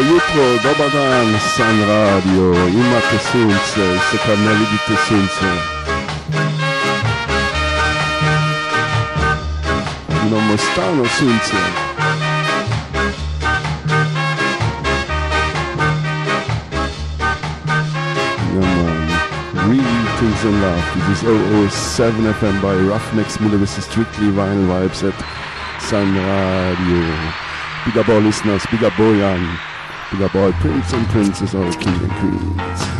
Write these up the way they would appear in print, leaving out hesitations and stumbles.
Jutro, dobar dan, Sun Radio, imate sunce, se kad ne vidite sunce. Imamo stalno sunce. Imamo Real Things in Love. This is 007FM by Roughnecks Mulevese, Strictly Vinyl Vibz at Sun Radio. Big up all listeners, big up Bojan. We got all prince and princess, all king and queens.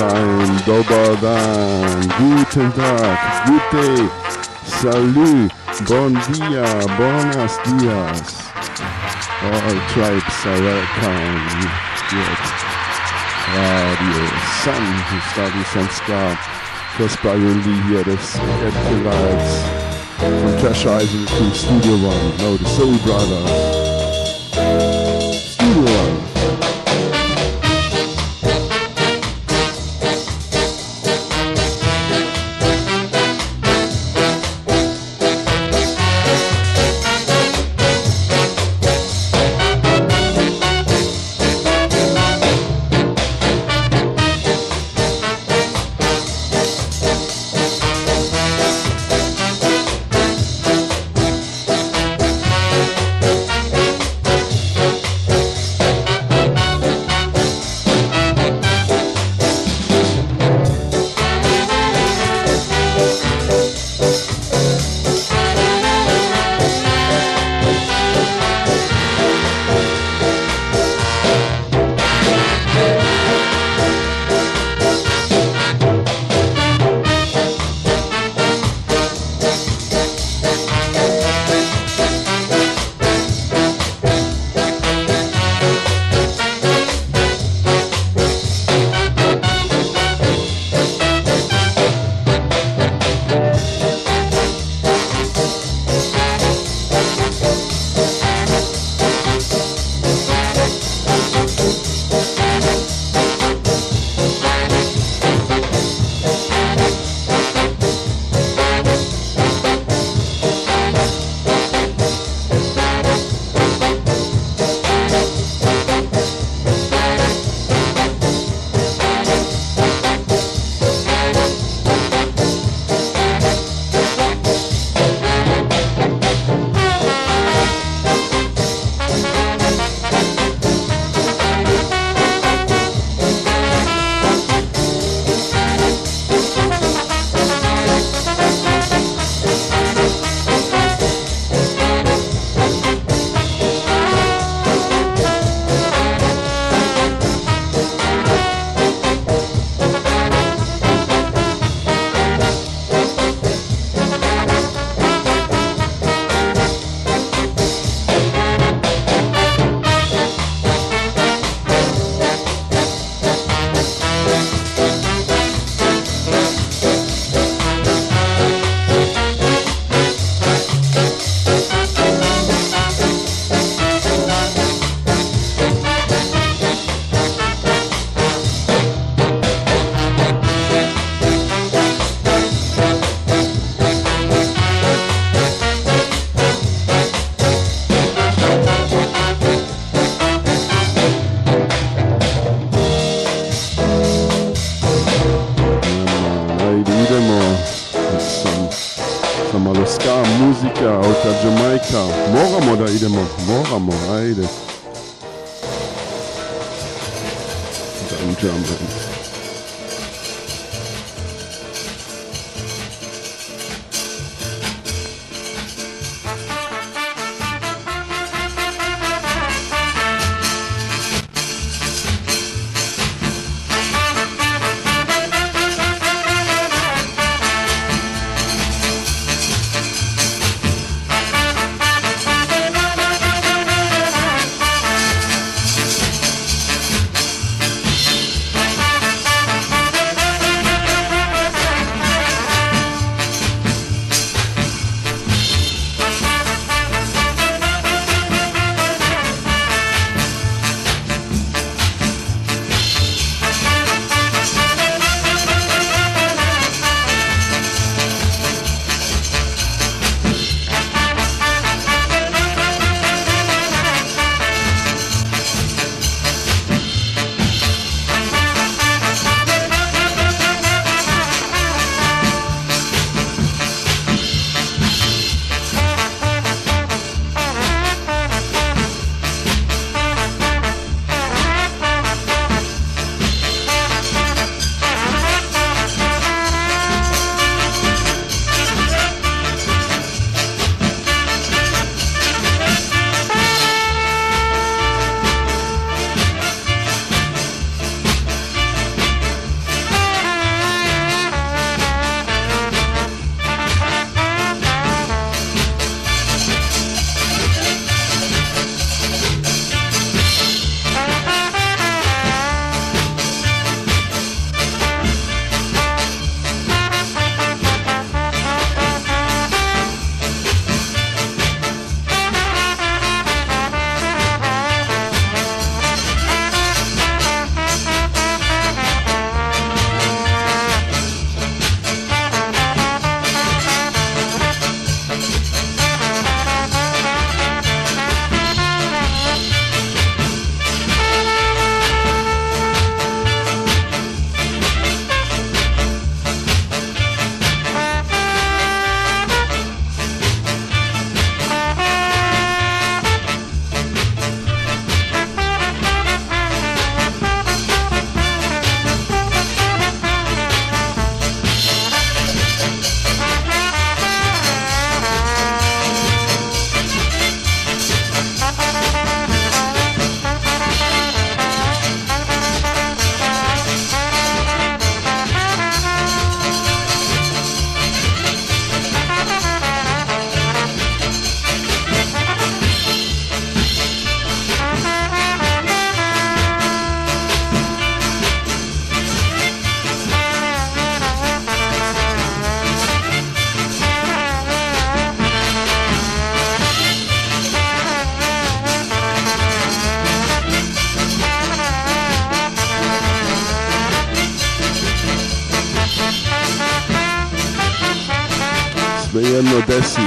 time. Dobar dan, guten tag, gute, salut, bon dia, buenos dias. All tribes are welcome. Yes. Radio Sun, starting from start. First by Lee here, this Edge Vibes. From Trash Rising to Studio One. No, the Soul Brother. Studio One.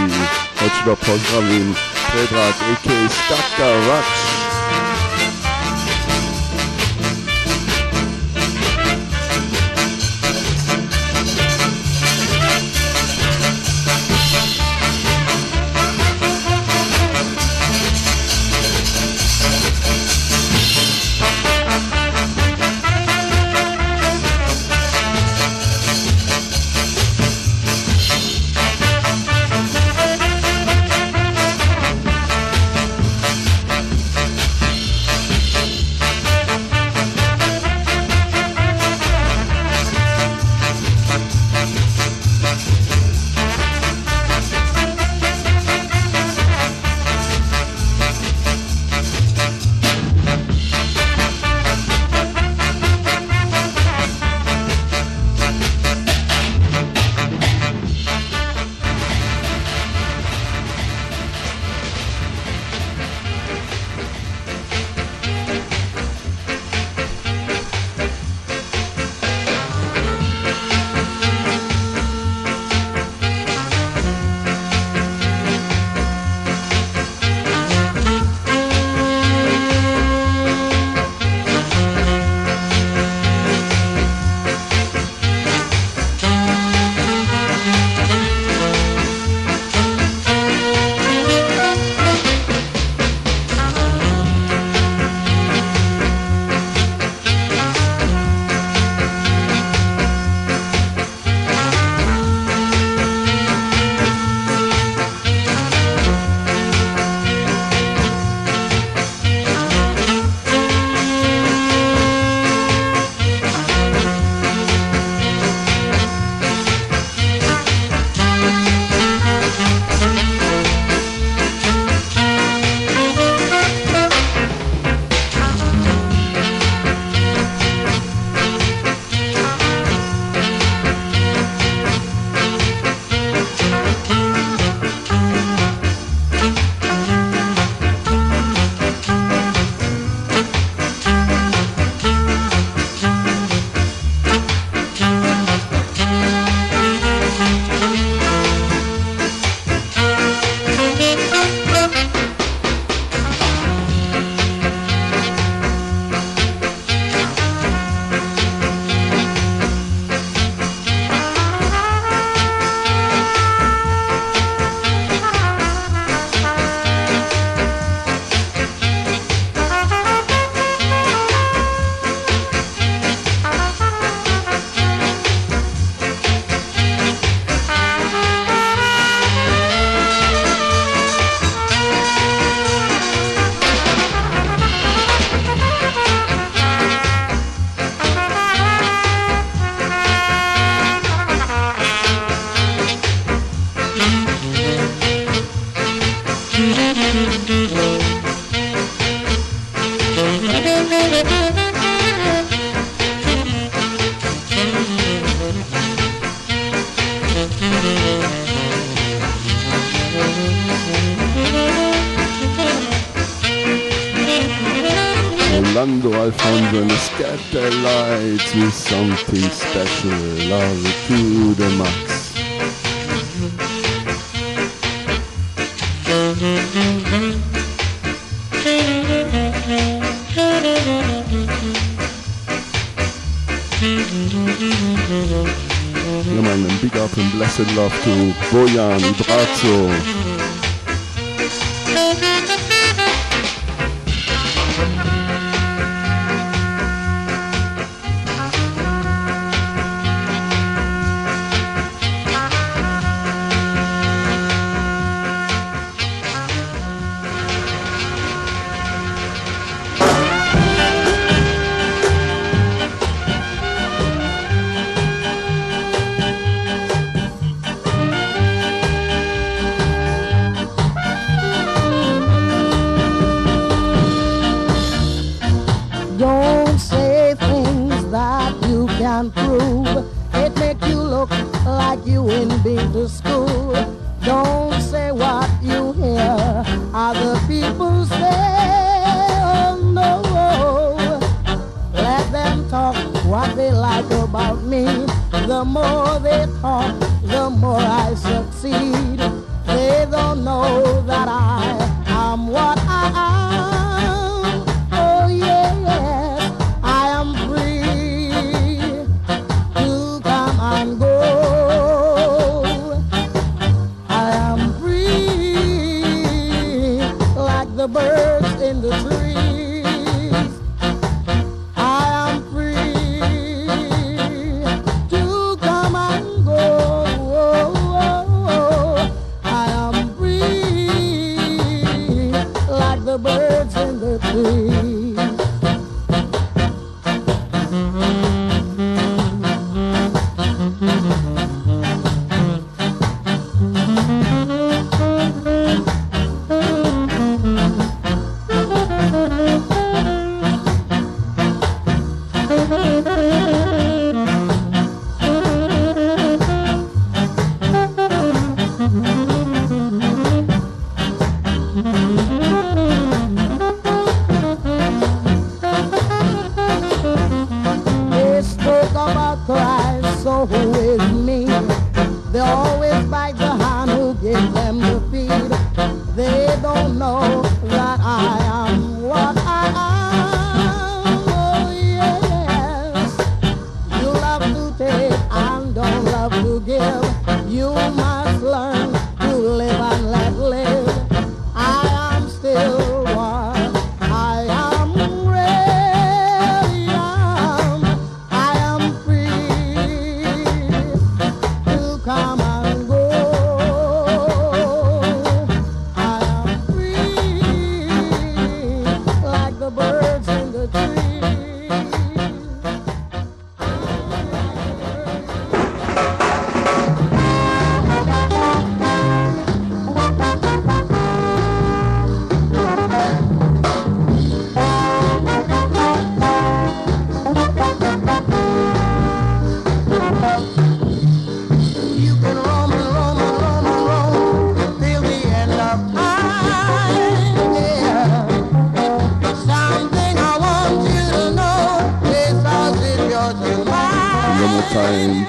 Otrzymał pozdrowień Pedrak, a.k.a. Dr. Rux. With something special, love to the max. Yeah man, and big up and blessed love to Bojan Bracho. The more they talk, the more I succeed. They don't know that I am what I am. Oh yes, I am free to come and go. I am free like the birds in the trees. I am free to come and go. The birds in the trees.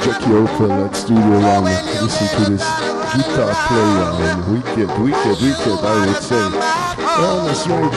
Jackie O'Pearl at Studio One. Listen to this guitar player, and wicked, I would say. Oh, that's right,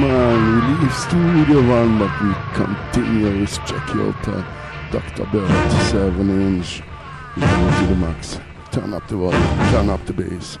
man, we leave Studio One, but we continue with Jackie O'Pearl, Dr. Bird, 7-inch, down to the max. Turn up the volume, turn up the bass.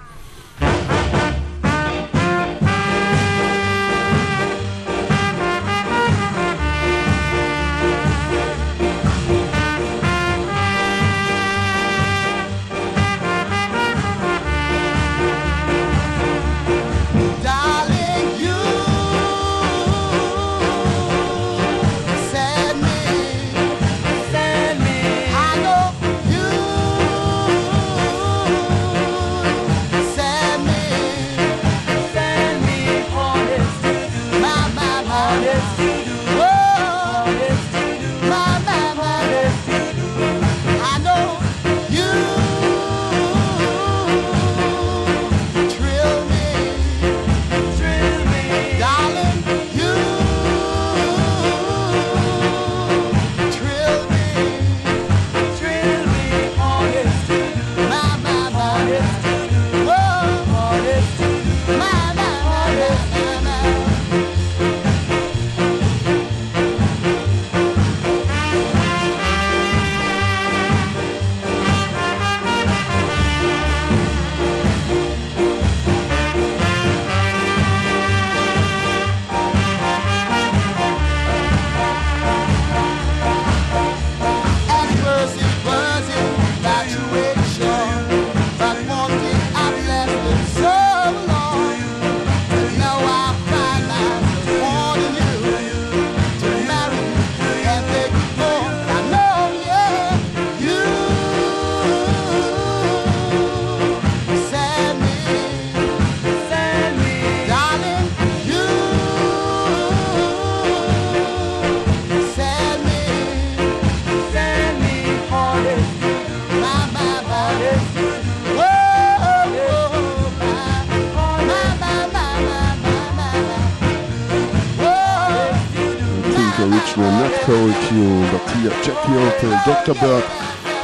Dr. Bird,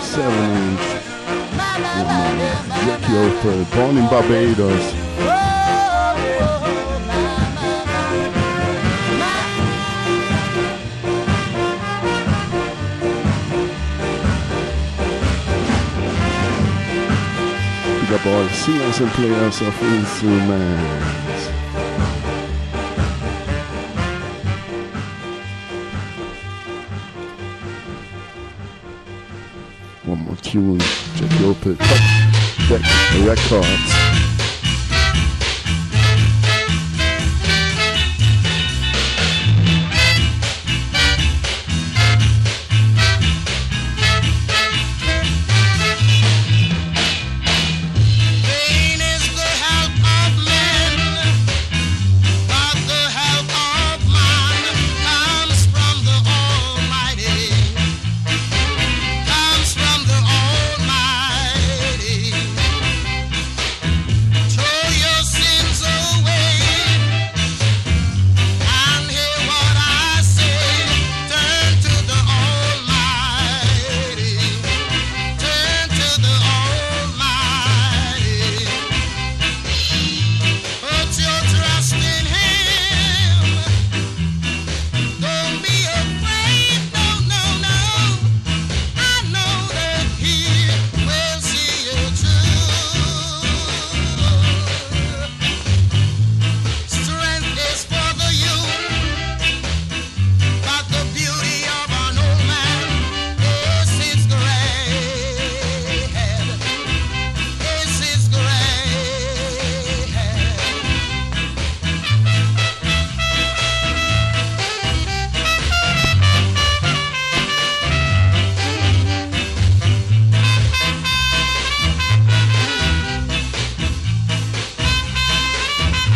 7-inch, Jackie O'Pearl, born in Barbados. Big up all singers and players of instruments. Tune, Jackie O'Pearl, Touch Deck Records.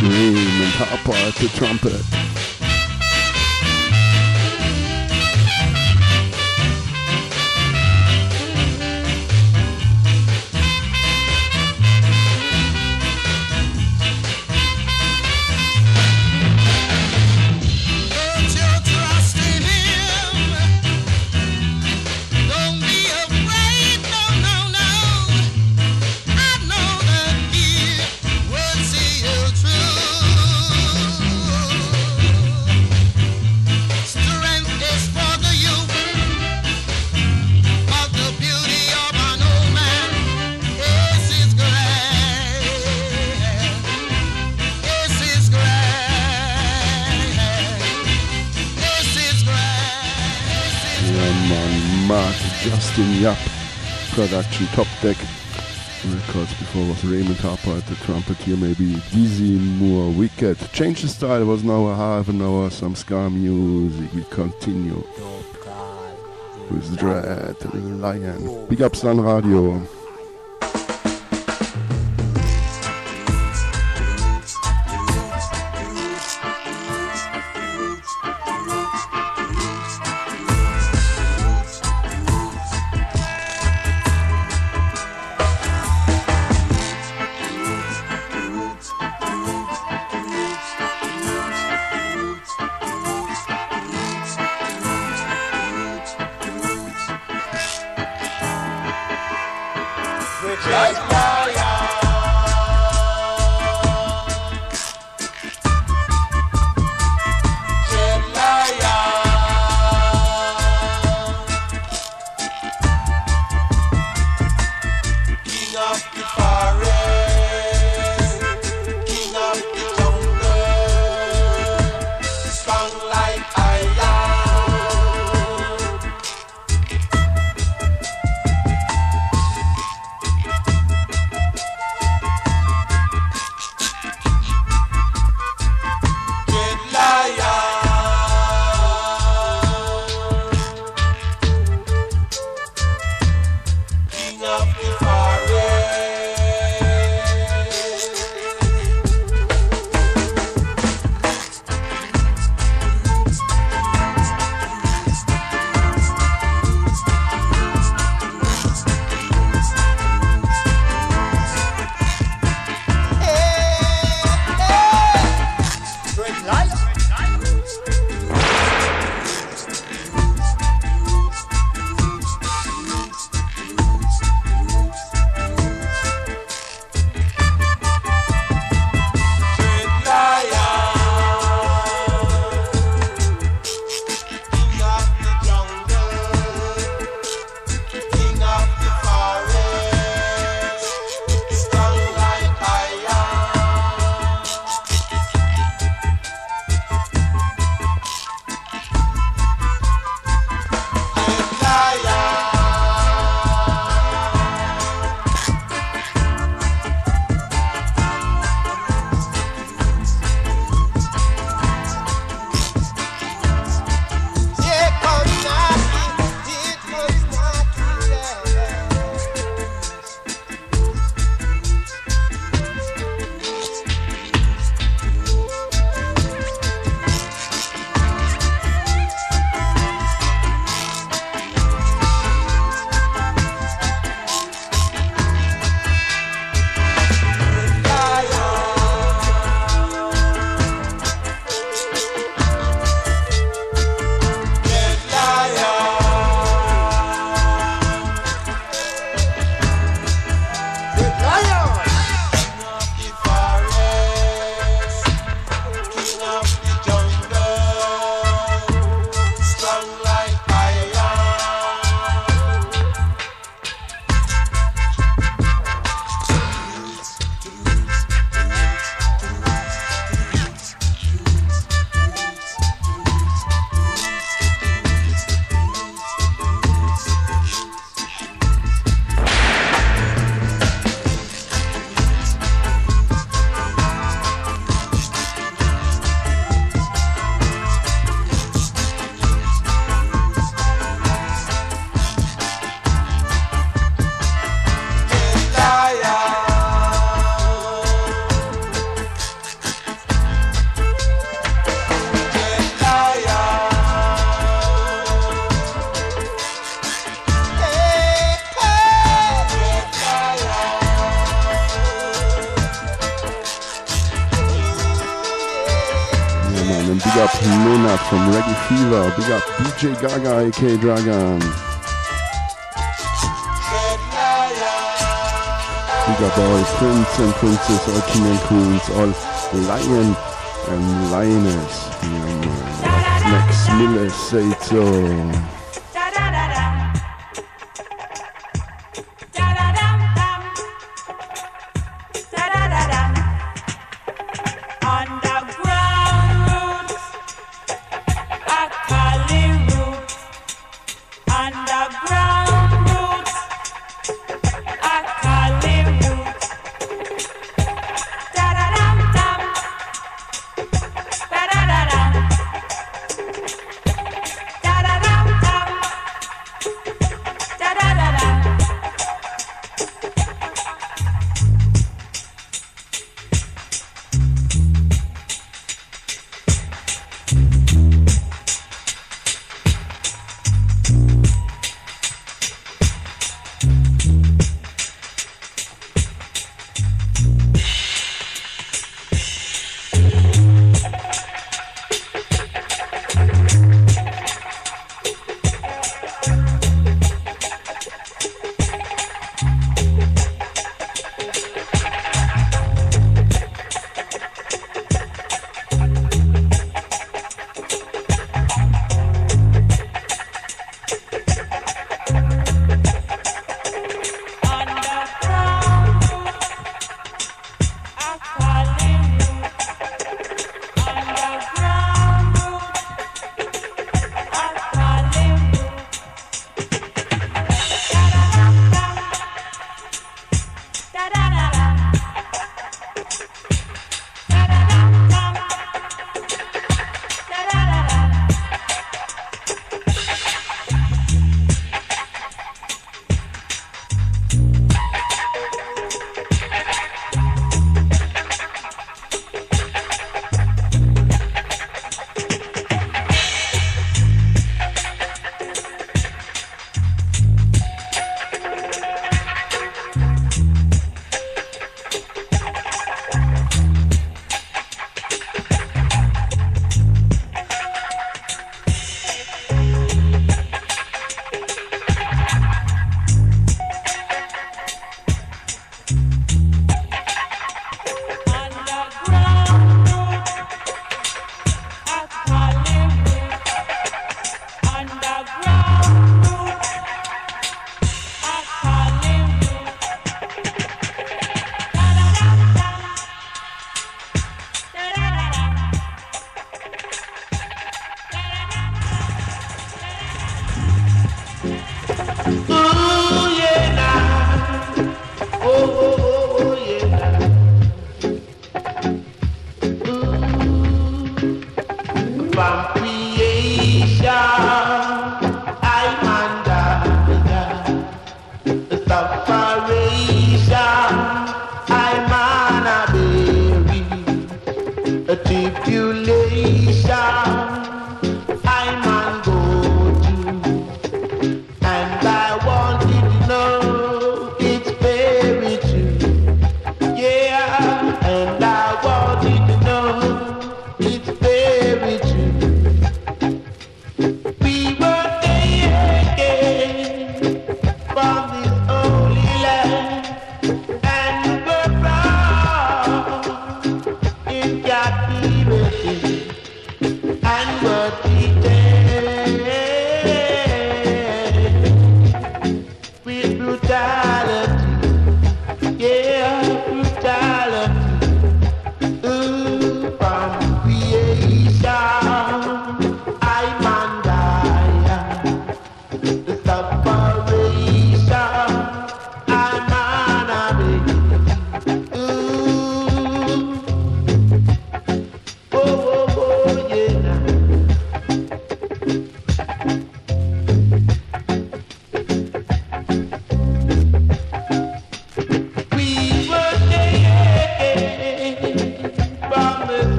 Raymond Harper at the trumpet. Mark, Justin Yap, production Top Deck Records. Before was Raymond Harper at the trumpet, here maybe Dizzy Moore, Wicked. Change the style, it was now a half an hour, some ska music. We continue with Dread the Lion. Big up Sun Radio. From Reggae Fever, big up BJ Gaga, aka Dragon. Big up all Prince and Princess, all King and Queens, all Lion and Lioness. Ruffneck Smille say so.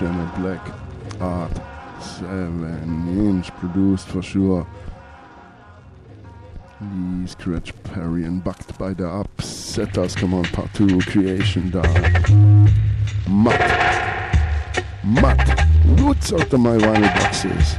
A Black Art 7-inch produced for sure. Lee, Scratch, Perry, and Bucked by the Upsetters. Come on, part 2, Creation da. Matt, roots out of my vinyl boxes.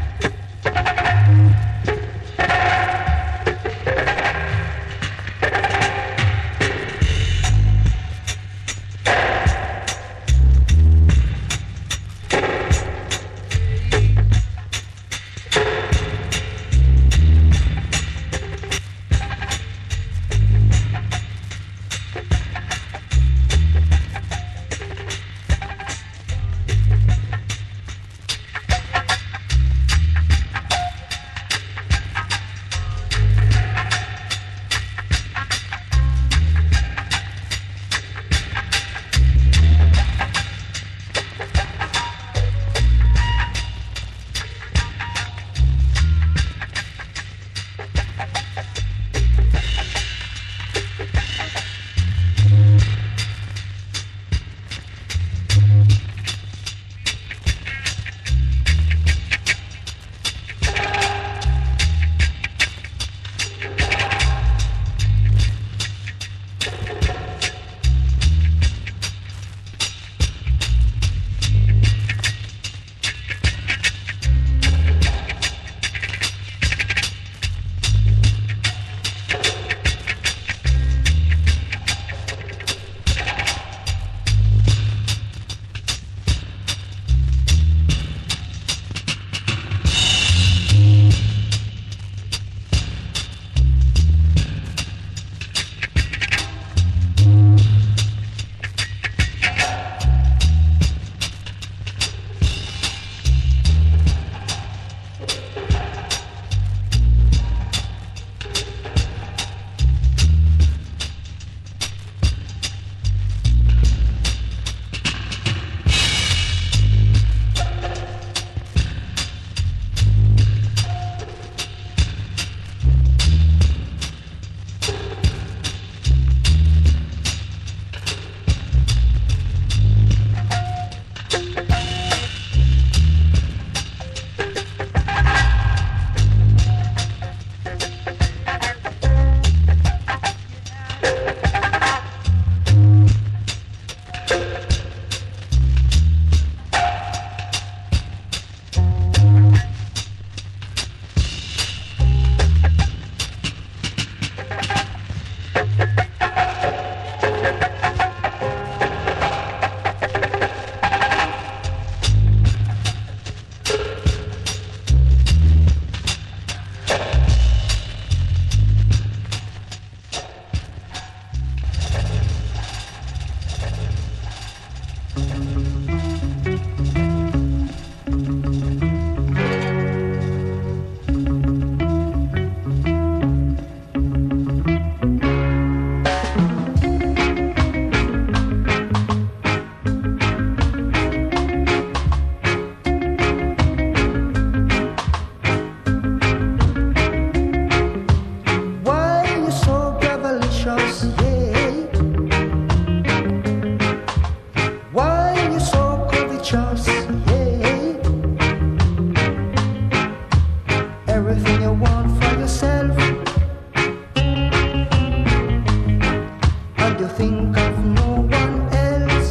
think of no one else.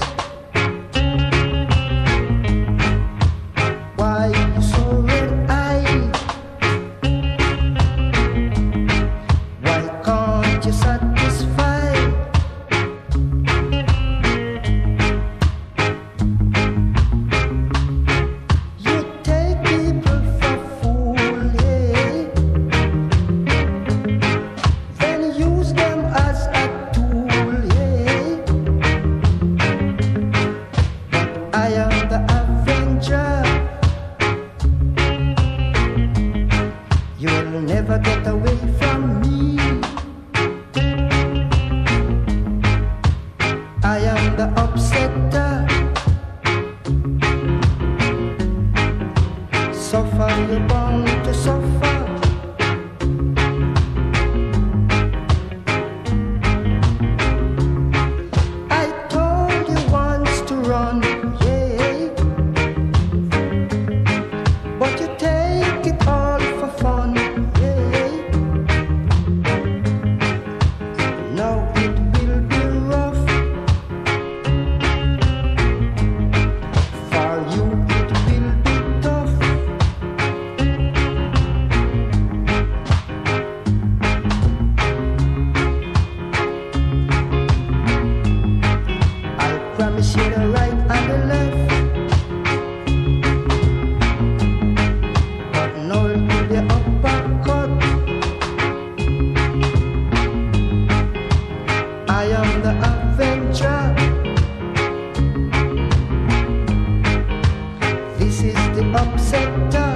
Why you so red-eyed? Why can't you satisfy? You take people for fool, yeah. Then use them as a tool, yeah. But I am the avenger. You'll never get away from me. I am the upsetter. Suffer, you're bound to suffer. I told you once to run, yeah, but you take it all for fun, yeah. Now it will be rough for you. It will be tough. I promise you the right and the left, but no, it will be uppercut. I am the avenger. This is the upsetter.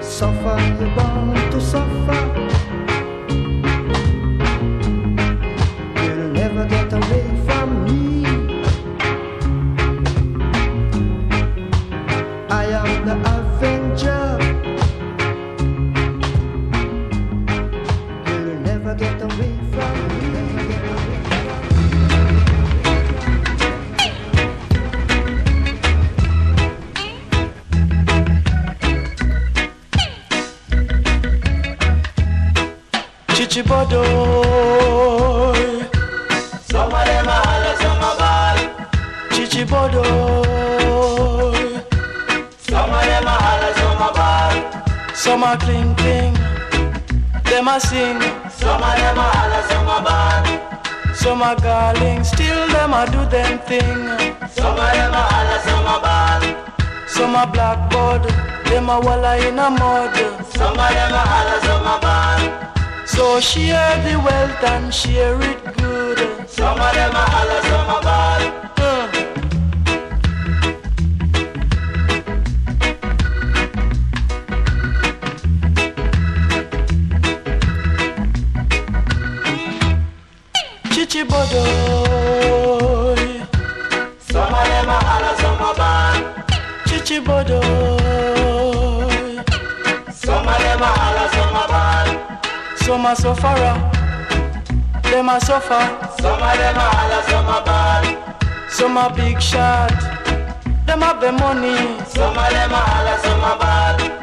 Suffer, you're bound to suffer. You'll never get away from me. I am the avenger. You'll never get away from me. Never get away from me. Chichibodoy. Some of them are holler, some are ball. Chichibodoy. Some of them are holler, some are ball. Some are cling cling. Them a sing. Some of them are holler, some are ball. Some are garling. Still them a do them thing. Some of them are holler, some are ball. Some a blackboard. Them a walla in a mud. Some of them are holler, some are ball. So share the wealth and share it good. Some of them are holler, some are ball. Chichibodoy. Some of them are holler, some are ball. Chichibodoy. Some of them are holler, some are ball. Some are sufferer. Them a suffer. Some of them are holler, some are ball. Some are big shot. Them have the money. Some of them are holler, some are ball. Some are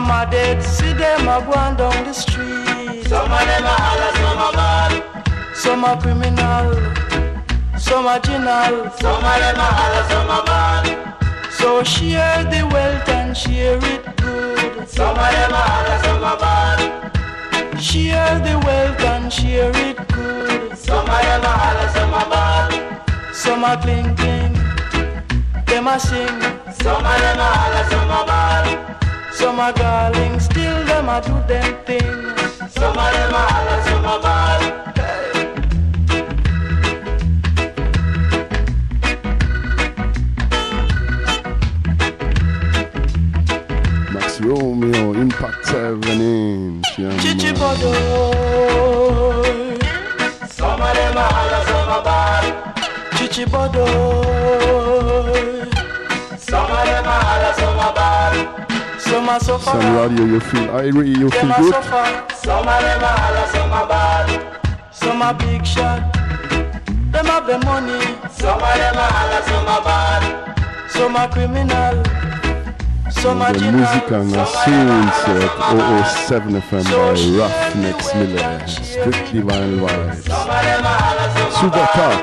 mad dead. See them a going down the street. Some of them are holler, some are ball. Some are criminal. Some are genial. Some of them are holler, some are ball. So share the wealth and share it good. Some of them are holler, some are ball. Share the wealth and share it good. Some of them are holler, some are ball. Some are cling cling. Them a sing. Some of them are holler, some are ball. Some are garling. Still them a do them thing. Some of them are holler, some are ball. Max Romeo, Impact 7 inch. Yeah, man. Chichibodoy. Some of them are holler, some are ball. Chichibodoy. Some of them are holler, some are ball. Some are suffer. Sun Radio, you feel irie, you feel Them a good. suffer. Some of them are holler, some are ball. Some are big shot. Them have the money. Some of them are holler, some are ball. Some are criminal. the music and the sounds of 007FM by Ruffneck Smille, Strictly Vinyl Vibz. Super Talk.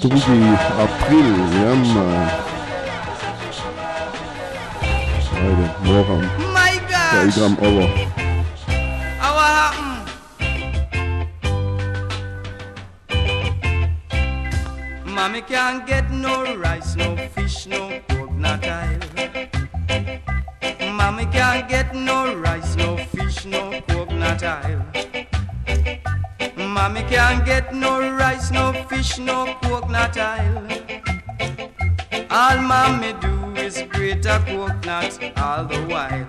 To be April, ja Mann. Leute, morgen. Ja, ich am Ober. Mommy can't get no rice, no fish, no pork, not oil. Mommy can't get no rice, no fish, no pork, not oil. Mommy can't get no rice, no fish, no pork, not oil. All mommy do is grate a coconut all the while.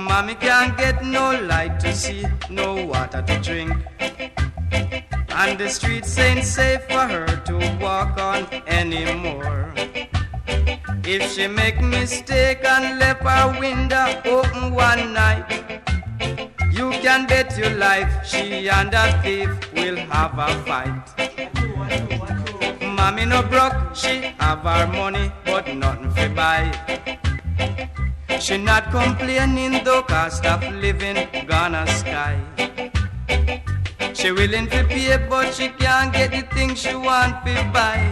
Mommy can't get no light to see, no water to drink. And the streets ain't safe for her to walk on anymore. If she make mistake and left her window open one night, you can bet your life she and that thief will have a fight. Mommy no broke, she have her money, but nothing for buy. She not complaining though, cost of living gonna sky. She willing to pay, but she can't get the things she want to buy.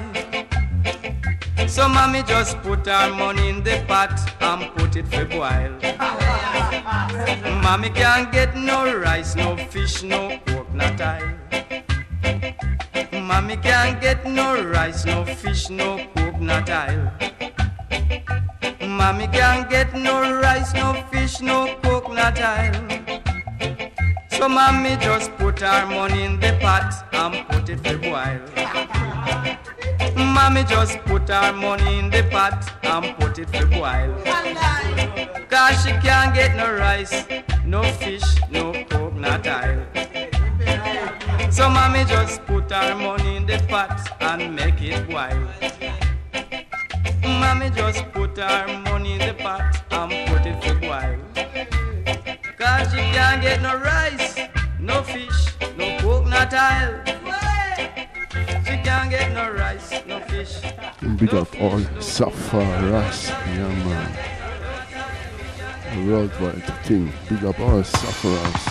So mommy just put her money in the pot and put it for boil. Mommy can't get no rice, no fish, no pork, not oil. Mommy can't get no rice, no fish, no pork, not oil. Mommy can't get no rice, no fish, no pork, not oil. So mommy just put her money in the pot and put it for boil. Mommy just put her money in the pot and put it for boil. Cause she can't get no rice, no fish, no pork, not oil. So mommy just put her money in the pot and make it boil. Mommy just put her money in the pot and put it for boil. Cause she can't get no rice, no fish, no pork, not oil. She can't get no rice, no fish. A bit of all sufferers, yeah man. Worldwide thing, big up all sufferers.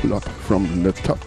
Pull up from the top.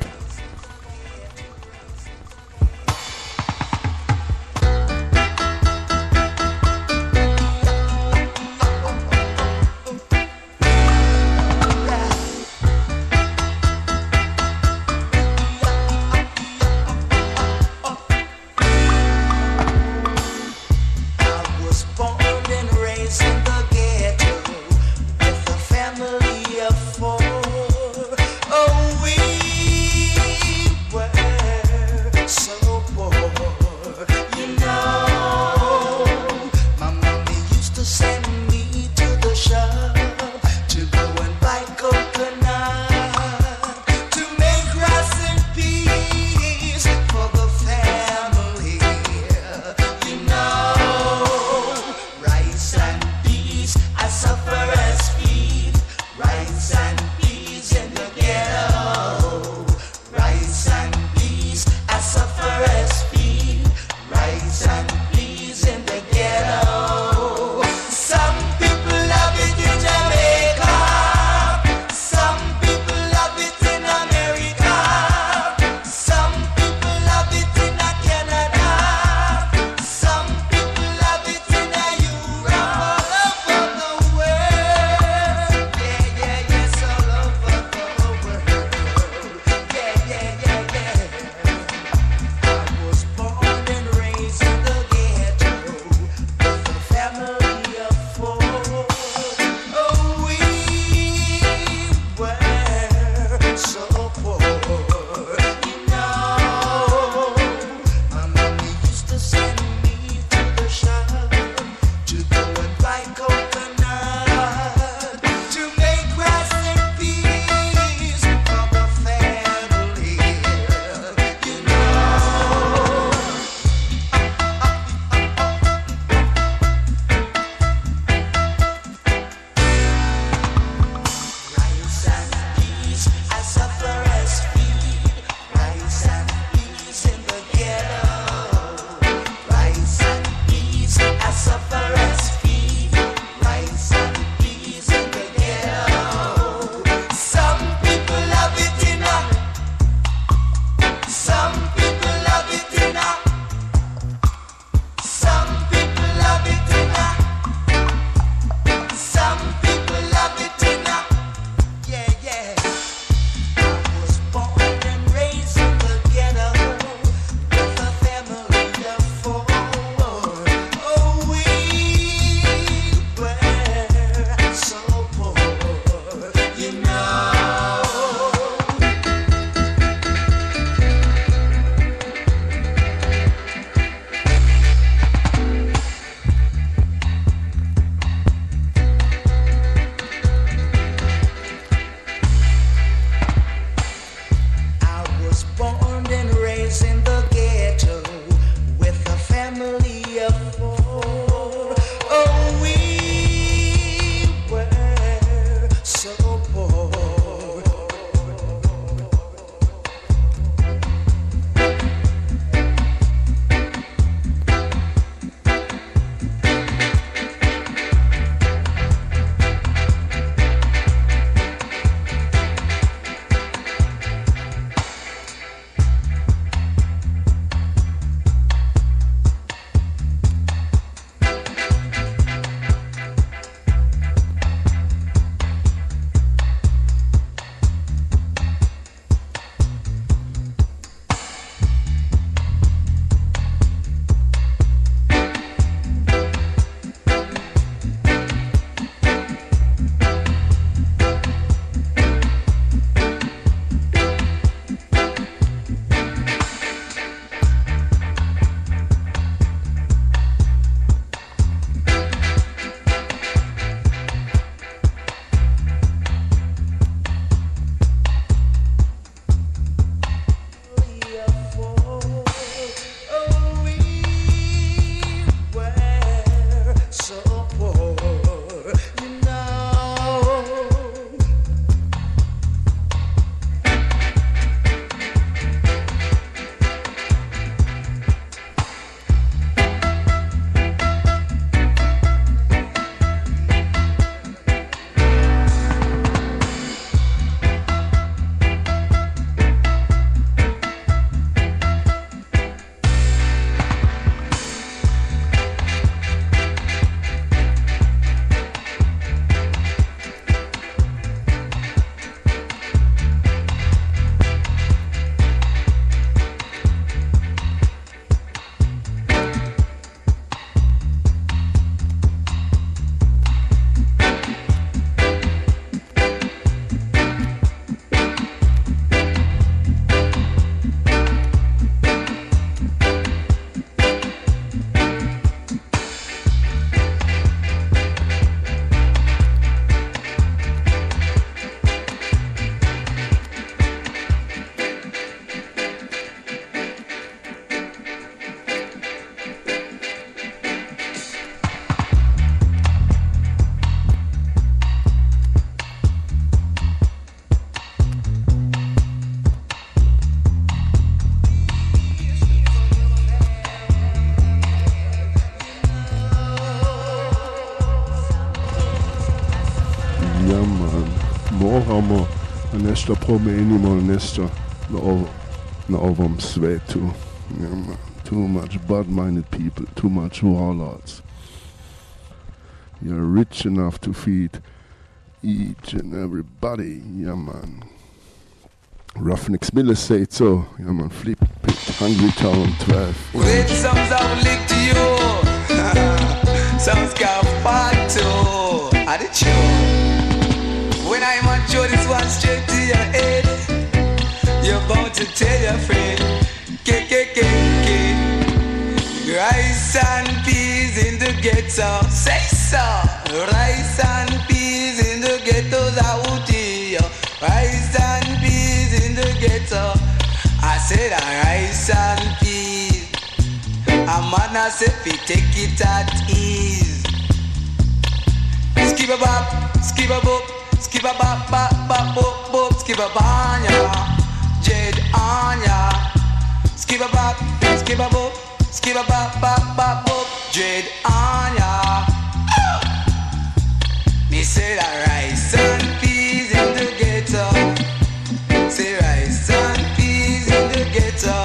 nešto po meni, imam nešto na ovom svetu. Too much bad-minded people, too much warlords. You're rich enough to feed each and everybody, yeah man. Ruffneck Smille say it so, yeah man, flip it, Hungry Town 12. Which sounds out lick to you, sounds got bad too, I did you. When I'm on show, this one straight to your head, you're bound to tell your friend, KKKK, rice and peas in the ghetto, say so, rice and peas in the ghettos out here, rice and peas in the ghetto, I said rice and peas, a man I said we take it at ease, skip a bop bop bop bop bop, skip a banya, jade anya, skip a bop bop bop bop, jade anya. Me say that rice and peas in the ghetto. Say rice and peas in the ghetto.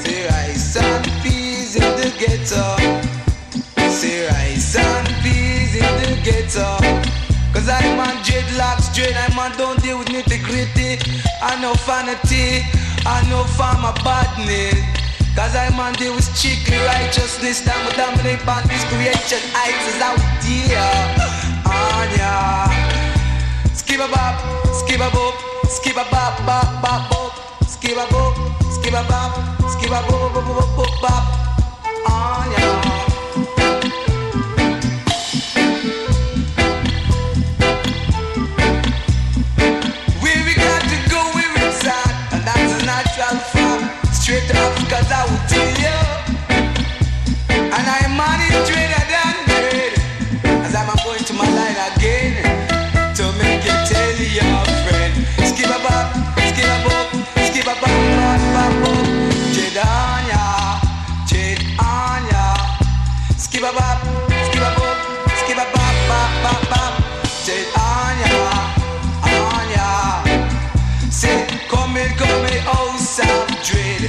Say rice and peas in the ghetto. Say rice and peas in the ghetto. Cause I'm on dreadlocks, dread, I'm on don't deal with nitty gritty. I know vanity, I know for my badness. Cause I'm on deal with strictly righteousness. Now I dominate by this creation, I is out here. Skip a bop, skip a bop, skip a bop, bop, bop, bop, skip a bop, skip a bop, skip a bop, bop, bop, bop, bop, Anya. Where we got to go, where it's at, and that's a natural fact. Straight up, cause I will tell you, and I'm on it straighter than dread, as I'm going to my line again. Your friend, skip a bop, skip a bop, skip a bop, bop, bop, bop, jade anya, skip a bop, skip a bop, bop, bop, bop, jade anya, anya. Say, come in, house of dread.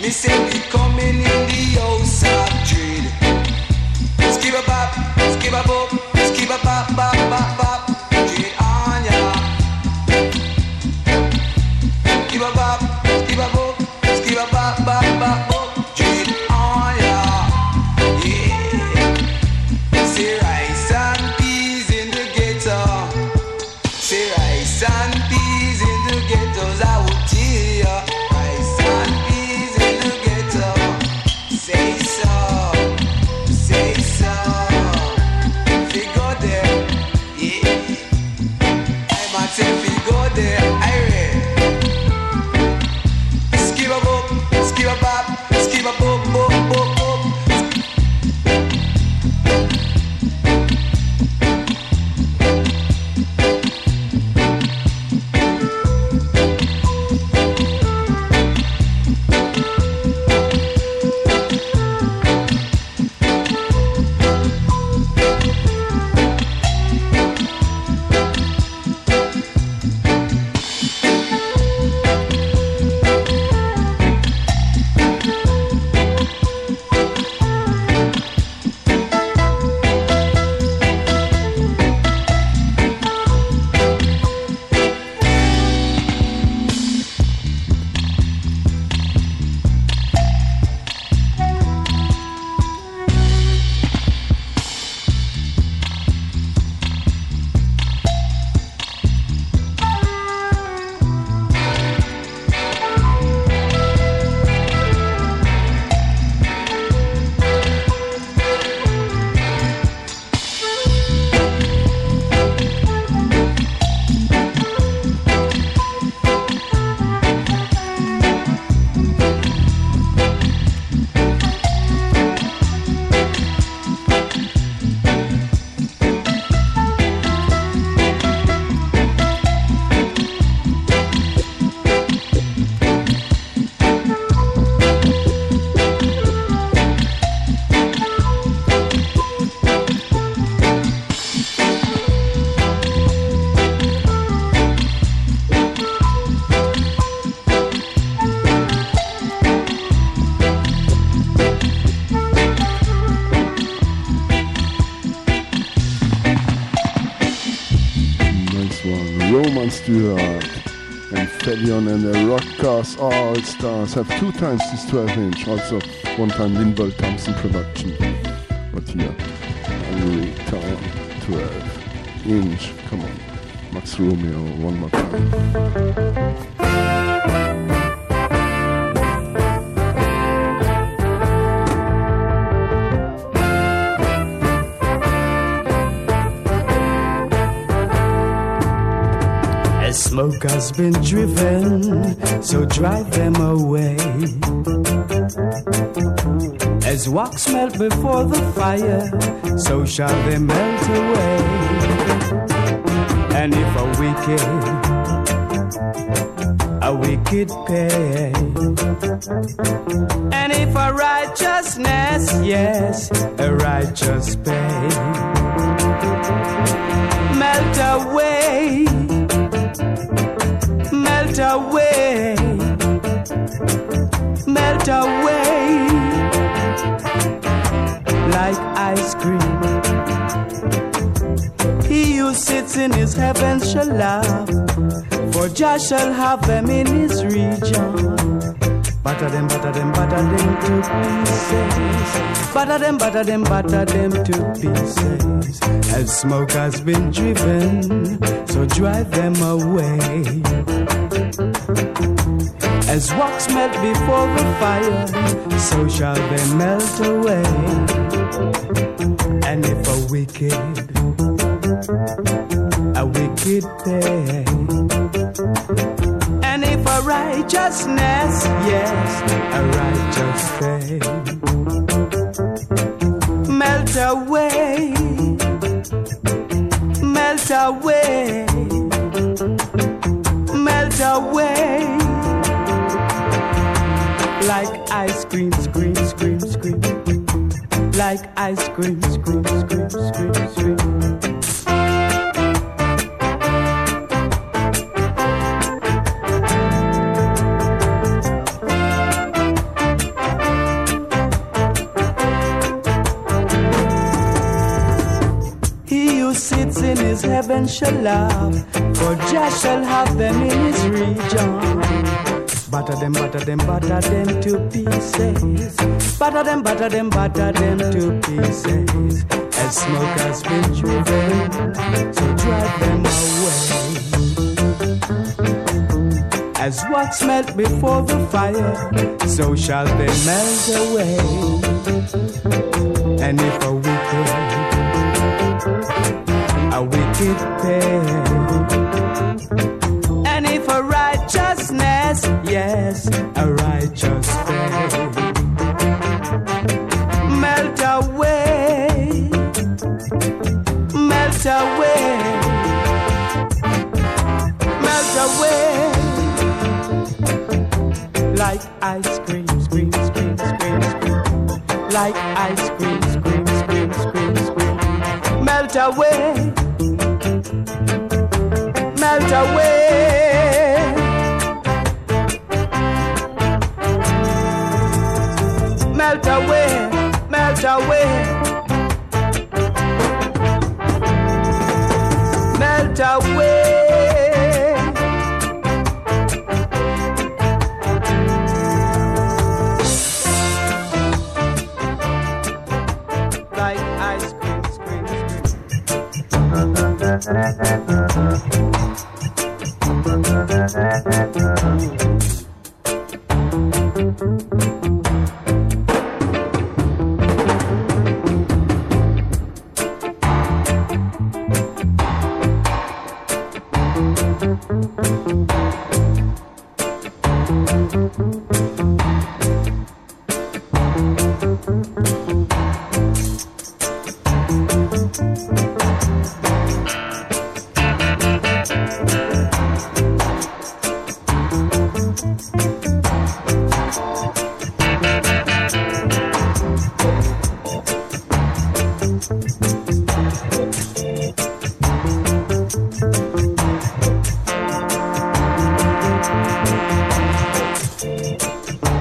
Me say, we coming in the house of dread. Skip a bop, skip a bop, skip a bop, bop, bop, bop. Say so, they go there. Bird and Fabian and the Rockers All-Stars have two times this 12-inch, also one time Linval Thompson production. But here, return 12-inch, come on, Max Romeo, one more time. Smoke has been driven, so drive them away. As wax melt before the fire, so shall they melt away. And if a wicked pay, and if a righteousness, yes, a righteous pay, melt away. Melt away, melt away, like ice cream. He who sits in his heaven shall laugh, for Jah shall have them in his region. Batter them, batter them to pieces. As smoke has been driven, so drive them away. As wax melt before the fire, so shall they melt away. And if a wicked pair, and if a righteousness, yes, a righteous faith, melt away, melt away, melt away, like ice cream, scream, scream, scream, like ice cream, scream, scream, scream, scream. Heaven shall laugh, for Jah shall have them in his region. Batter them, batter them to pieces. Batter them, to pieces. As smoke has been driven, so drive them away. As wax melt before the fire, so shall they melt away. And if a wicked wicked pair, and if a righteousness, yes, a righteous pair, melt away, melt away, melt away, like ice cream, scream, scream, scream, scream, like ice cream, scream, scream, scream, scream, melt away. Melt away. Melt away, melt away, melt away, like ice cream, scream, scream.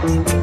Thank you.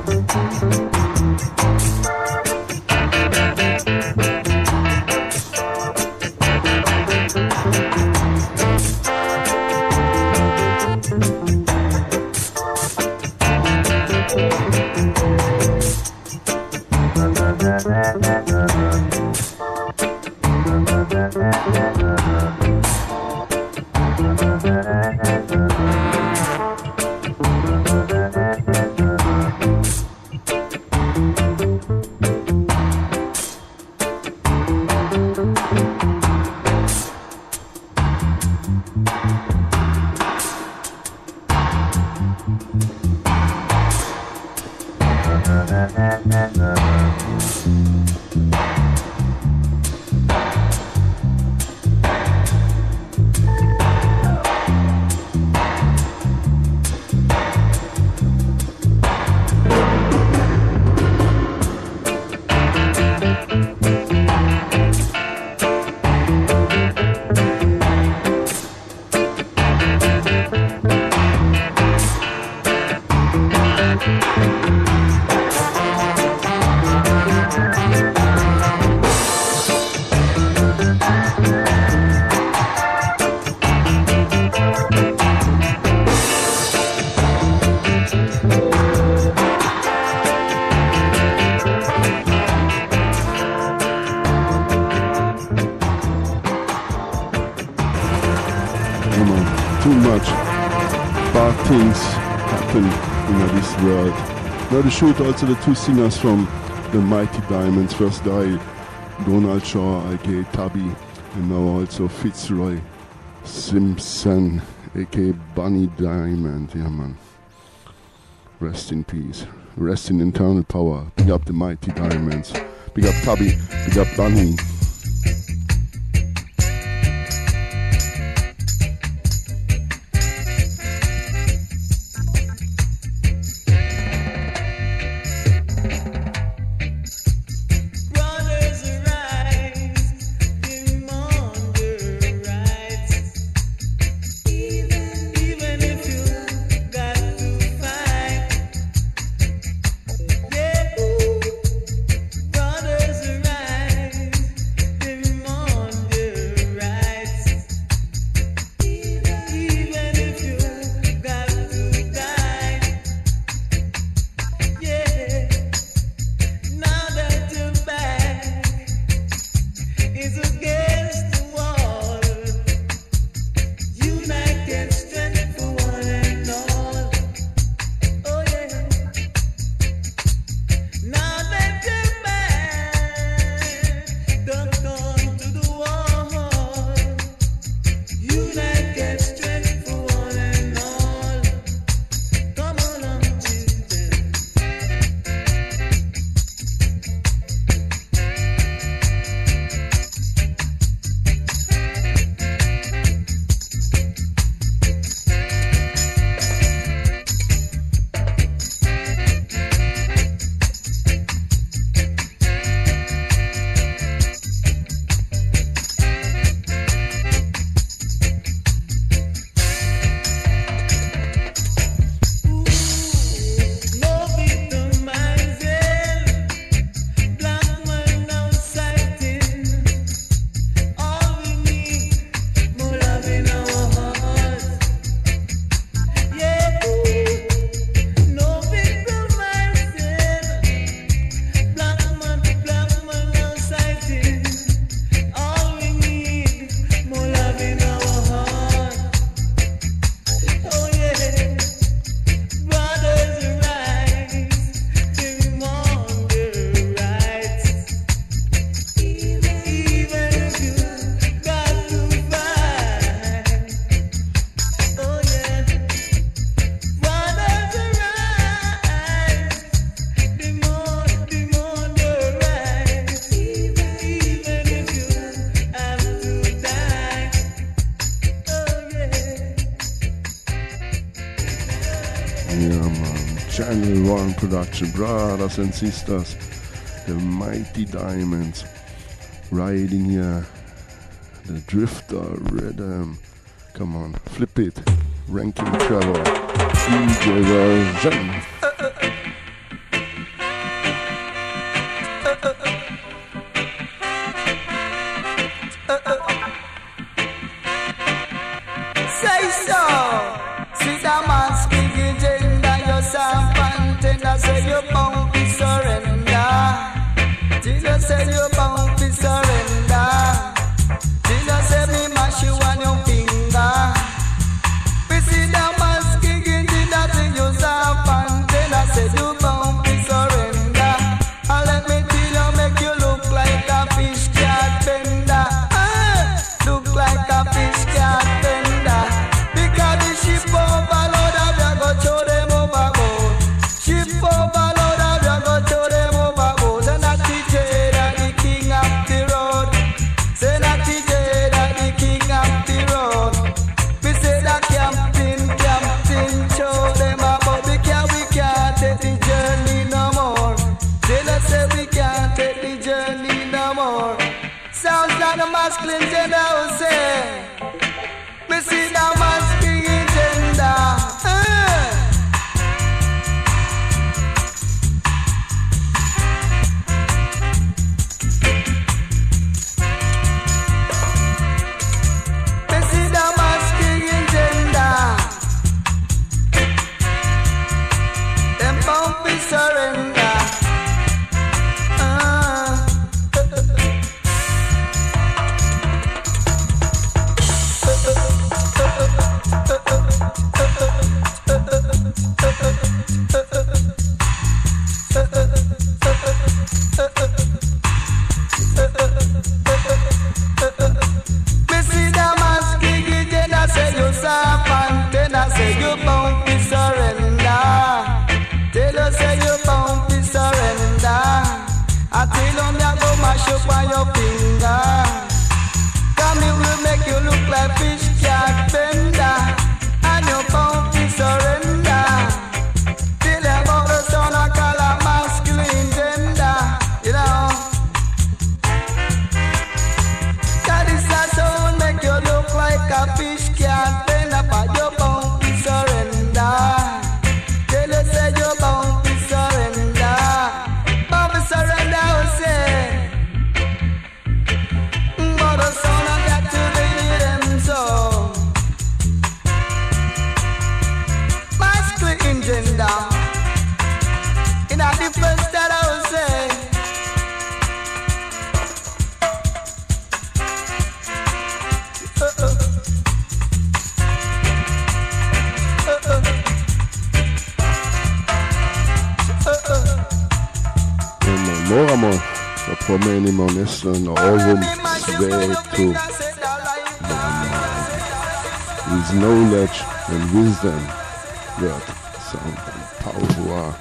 To shoot also the two singers from the Mighty Diamonds, first guy Donald Shaw, aka Tabby, and now also Fitzroy Simpson, aka Bunny Diamond. Yeah, man. Rest in peace. Rest in internal power. Big up the Mighty Diamonds. Big up Tabby. Big up Bunny. Production, brothers and sisters, the Mighty Diamonds, riding here, the Drifter Rhythm, come on, flip it, Ranking Travel, DJ Valzenny. Ship overload, I go to masculine gender, I say. Me see the masculine gender. Me see the masculine gender. Them won't be surrender. Wisdom, word, sound, and powerful are.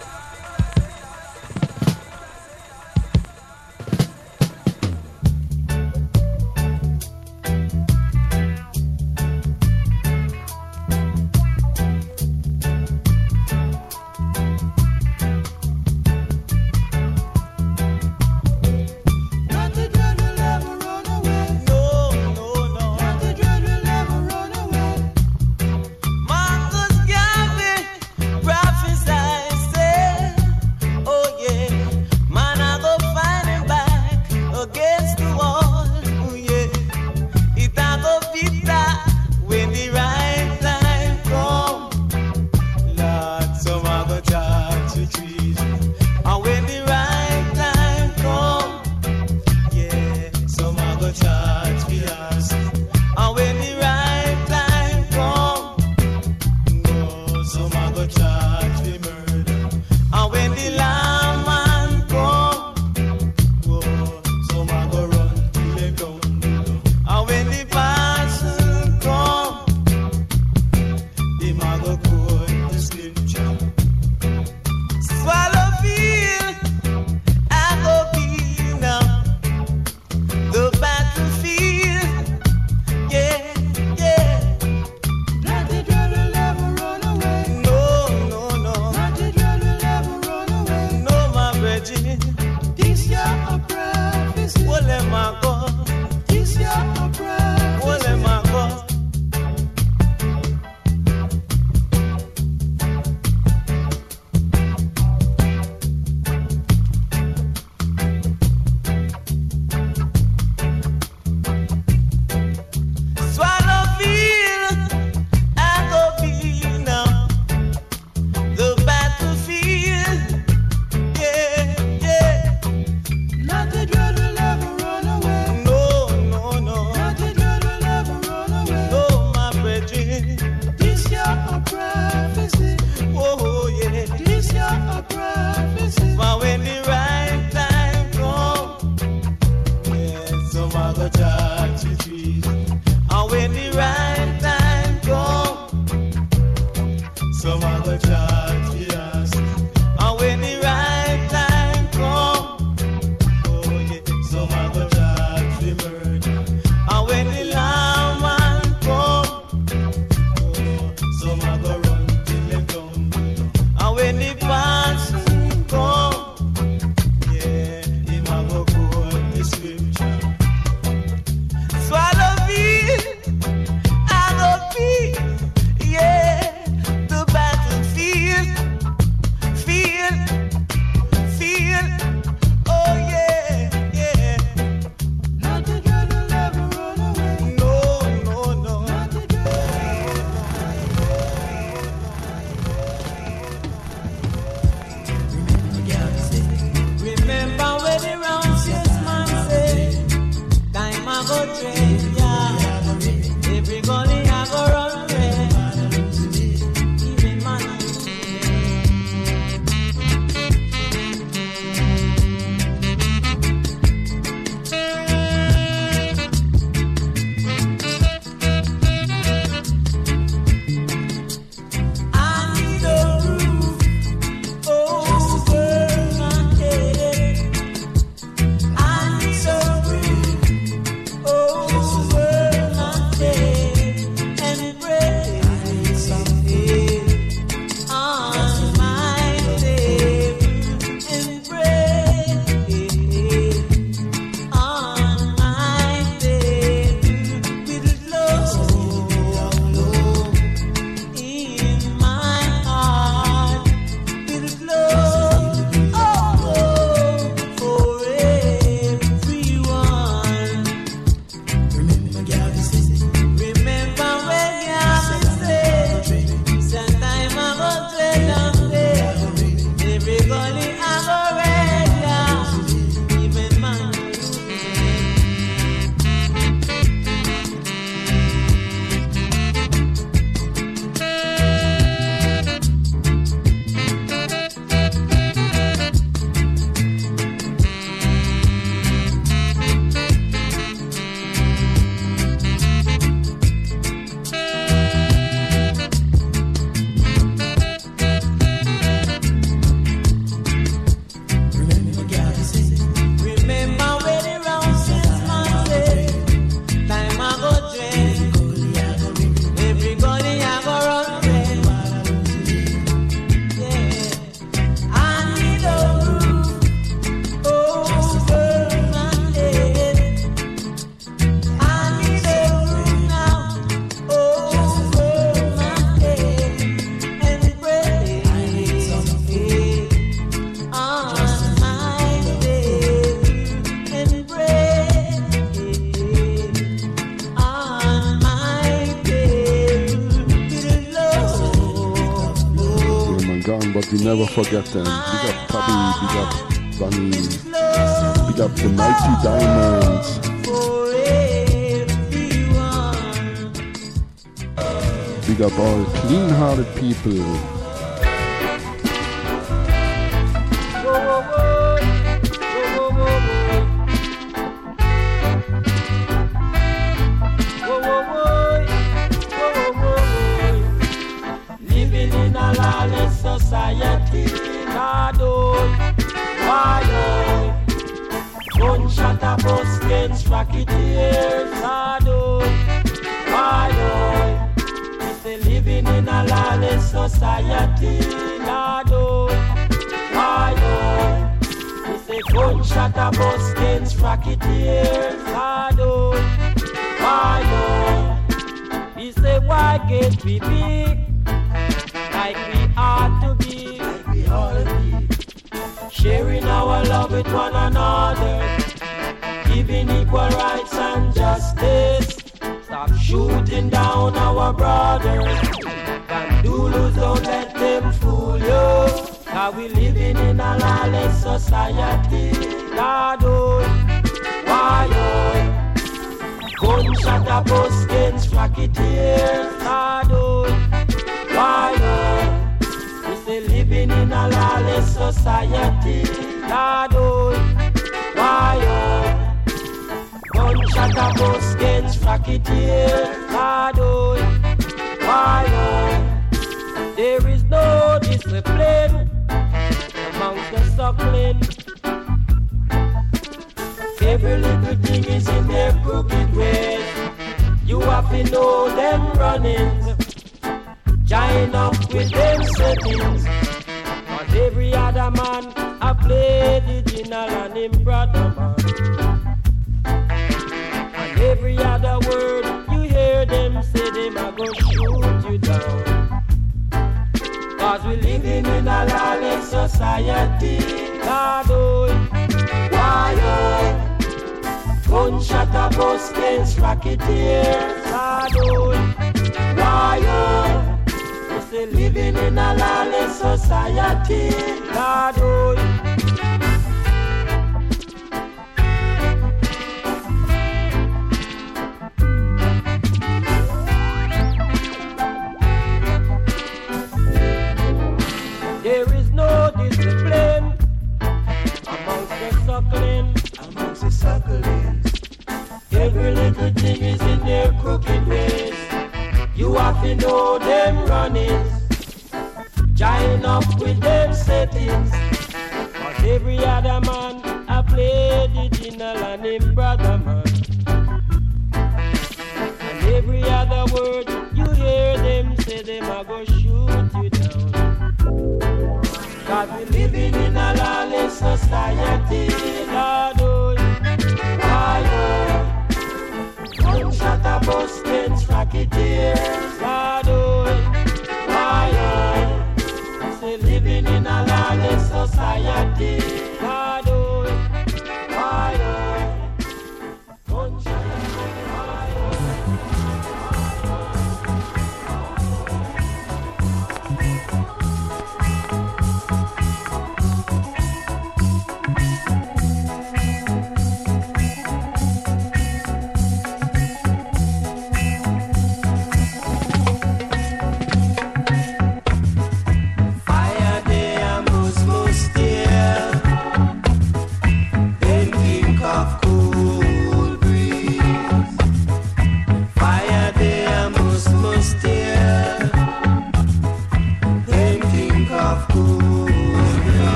and gone, but we never forget them. Big up Tabby, big up Sunny, big up the Mighty Diamonds. Big up all clean-hearted people. Society na dole, why dole? Gunshot a bus against racketeers na dole, why dole? If they living in a lawless society na dole, why dole? If they gunshot a bus against racketeers na dole, why dole? He say why can't we be like we ought to be, like we ought to be, sharing our love with one another, giving equal rights and justice, stop shooting down our brothers, and doodles don't let them fool you, now we living in a lawless society, Lord, why you, gunshot up us against racketeers, Lord, why you? We say living in a lawless society. Lord, why you? Gunshot a bus against racketeers. Lord, why you? There is no discipline amongst the suckling. Every little thing is in their crooked way. You have to know them runnings. Join up with them settings, cause every other man a play the general and him brother man. And every other word you hear them say, them a go shoot you down. Cause we living in a lawless society, Lord, why oh? Gunshot a bus against racketeers, Lord, why oh? Living in a lawless society, God, oh. There is no discipline amongst the sucklings. Every little thing is in their crooked ways. You have to know them runnings, join up with them settings. But every other man, I play the general and him brother man. And every other word you hear them say, them a go shoot you down. God, we living in a lawless society, Lord, oh, why, oh. Gunshot a bus against racketeers, Lord, why, oh. Say living in a lawless society, Lord, why,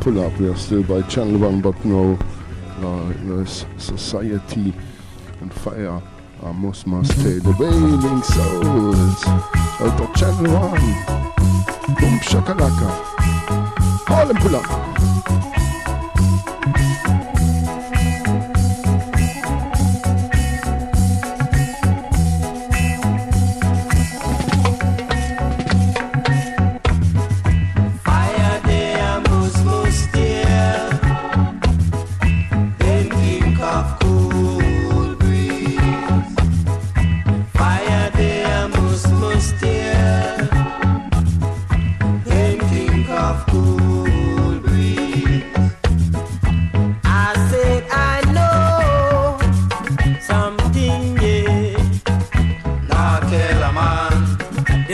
pull up. We are still by Channel One, but no society and fire are must fade away. Wailing souls out of Channel One. Boom shakalaka. All and pull up. Fire.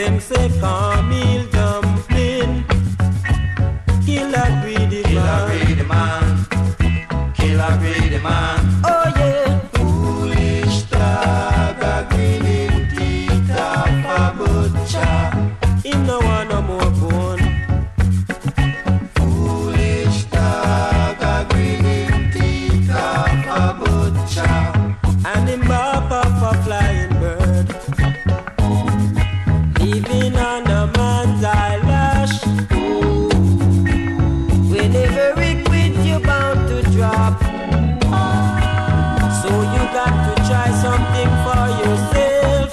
them say Camille dumpling. Kill a greedy man. Kill a greedy man. Kill a greedy man. Oh yeah. Foolish taga grilling tita pa butcha. In no one no more bone. Foolish taga grilling tita pa butcha. And in Baba for flying bird. Living on a man's eyelash. Whenever it quit, you're bound to drop. So you got to try something for yourself.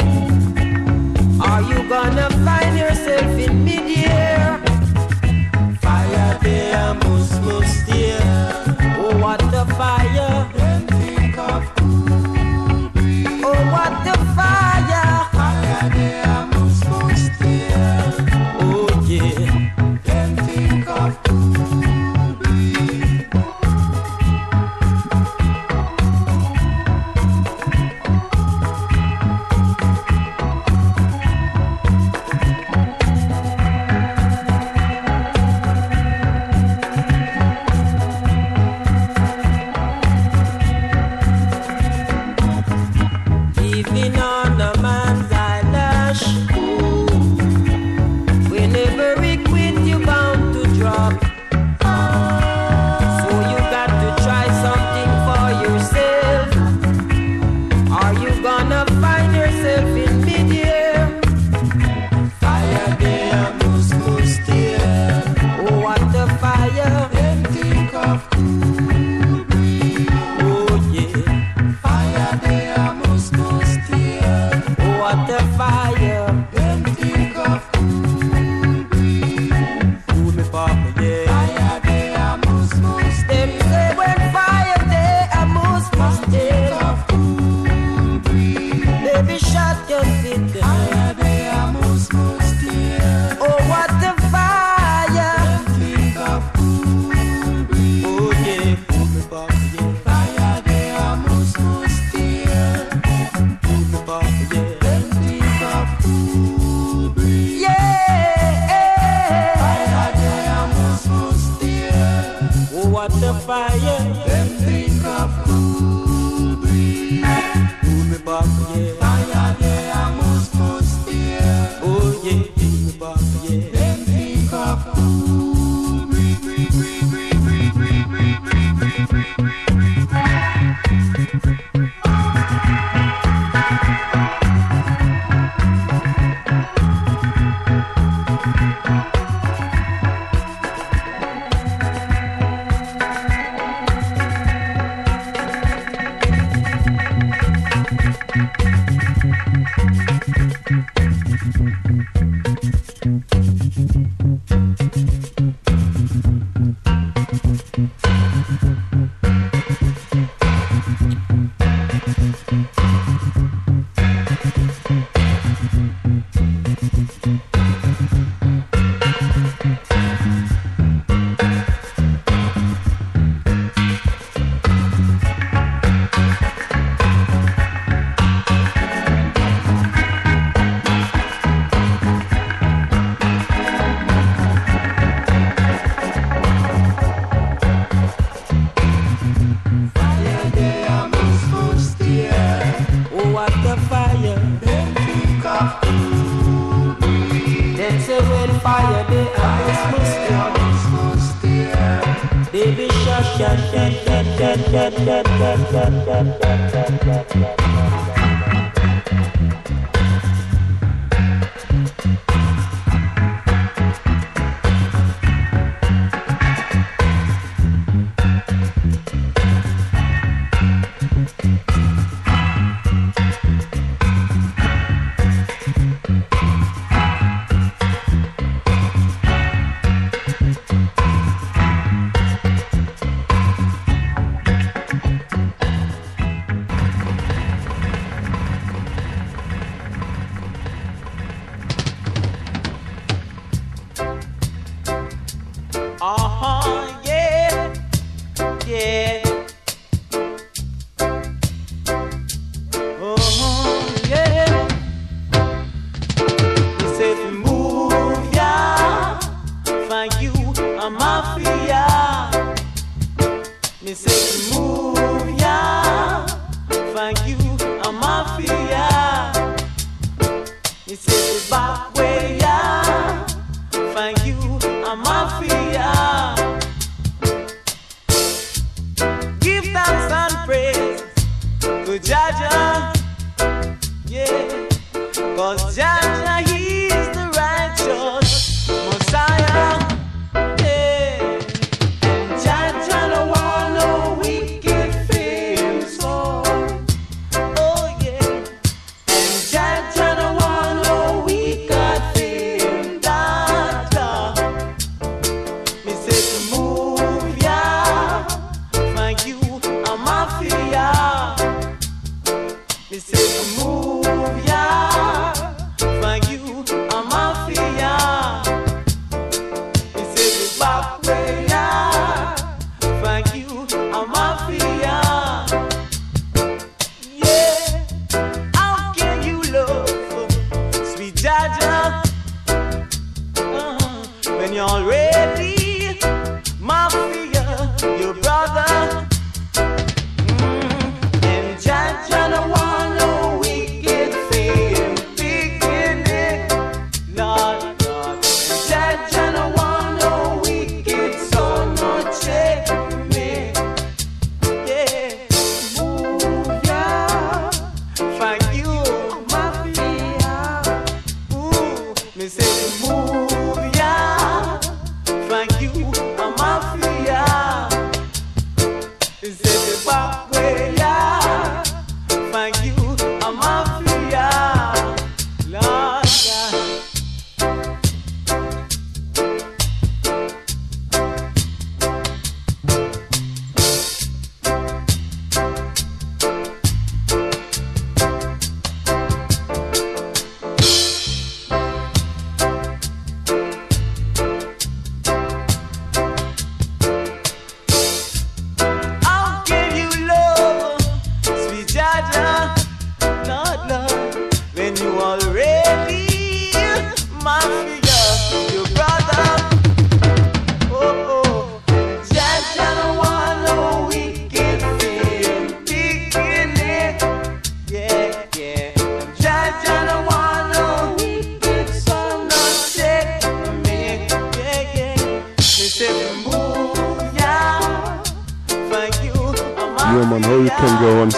Are you gonna find yourself in mid-air? Fire there, mus dear. Oh, what the fire. Then think of cool breeze. Oh, what the fire. Fire there, mus dear. Oh, yeah. Then think of cool breeze. Living on a man's eyelash. Whenever it quit, you're bound to drop. So you got to try something for yourself. Are you gonna find yourself in mid-air? Fire there, mus dear. Oh, what the fire. Then think of cool breeze. Oh, yeah. Fire there, mus dear. Oh, what the fire. Then think of cool breeze. Cool me papa, yeah. Fire there, mus Them dear. say when fire there, a moose must Think stay. of cool breeze. Baby, shut your city. Fire there, mus dear. Oh, what the fire. Then think of cool breeze. Oh, yeah. Cool me papa, yeah. Fire there, mus dear. Cool me papa, yeah. Then think of cool breeze. Yeah. Fire there, mus dear. Oh, what the fire. Then think of cool breeze. Cool me papa, yeah. Fire there, mus dear. Oh, yeah. Cool me papa, yeah. Then think of cool breeze. Fire there, mus dear. Oh, what the fire. Then think of cool breeze. Them say when fire there, a moose must Fire stay. there, mus dear. Baby, shut.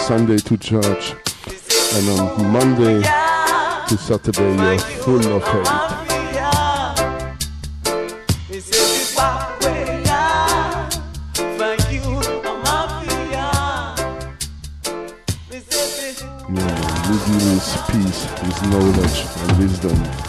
Sunday to church, and on Monday to Saturday you're full of hate. Wisdom is peace, with knowledge and wisdom.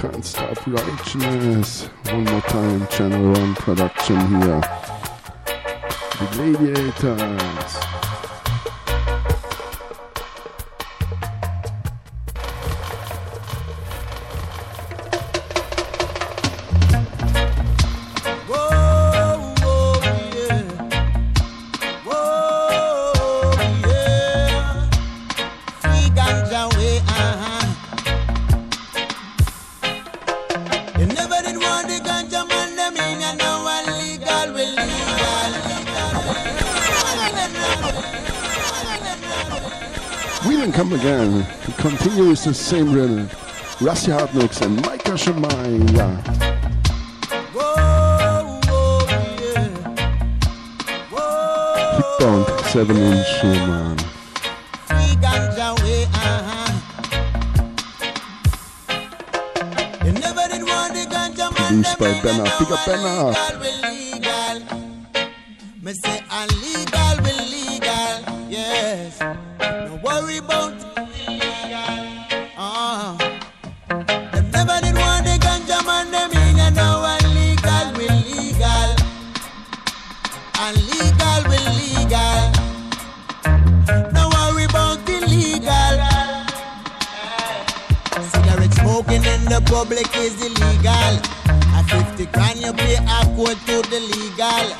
Can't Stop Production is. One more time, Channel One production here. The Gladiators. Again, to continue with the same rhythm, Rusty Hard Knocks and Micah Shemaiah. Kickbound 7-inch Schumann. Produced by Benna. Pick up Benna. Public is illegal. At 50 grand you pay a quote to the legal.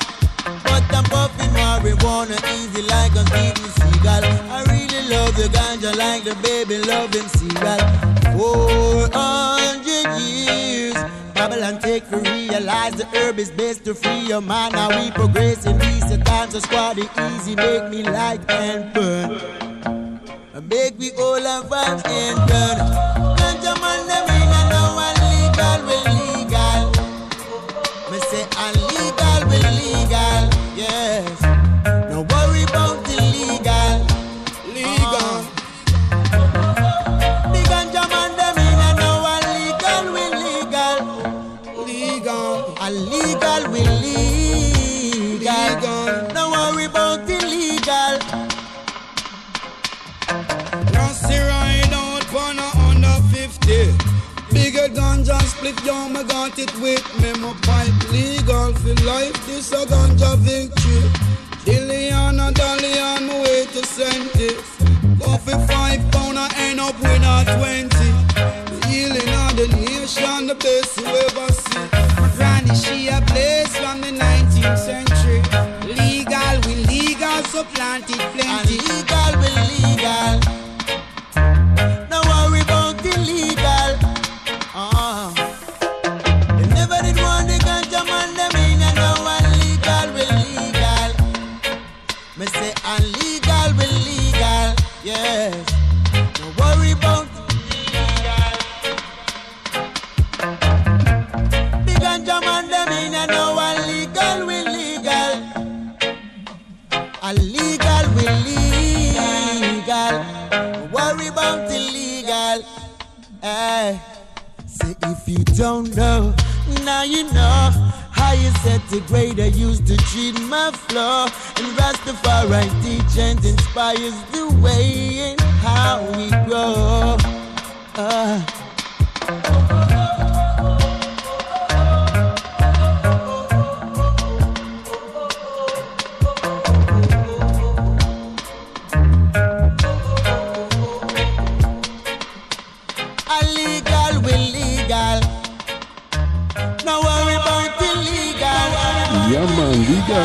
But I'm puffing marijuana easy like I'm Steven Seagal. I really love the ganja like the baby love him cereal. 400 years Babylon take to realize the herb is best to free your mind. Now we progress in recent times. So squad it easy make me like and burn. Make we all have vibes and burn. Ganja man never legal, me say illegal, we legal, yes. No worry about the legal, legal. The ganja man dem in a no illegal, we legal, legal. Illegal, we legal. No worry about the legal. Rusty ride out for no under 50. Bigger ganja split down, I got it with me. My pipe legal for life, this a ganja victory. Dilliana, Dalian, my way to sentence. Go for £5, I end up with a 20. The healing of the nation, the best you ever see. My granny, she a place from the 19th century. Legal, we legal, so planted plenty. Legal, we legal. No worry about the legal. They never did want the ganja man, them in and now illegal, we legal. Me say illegal, we legal, yes. Don't worry about legal. The ganja man, them in and now illegal, we legal. Illegal, we legal. Don't worry about illegal, eh. If you don't know, now you know how you said the greater used to treat my flow. And Rastafari teachings inspires the way and how we grow.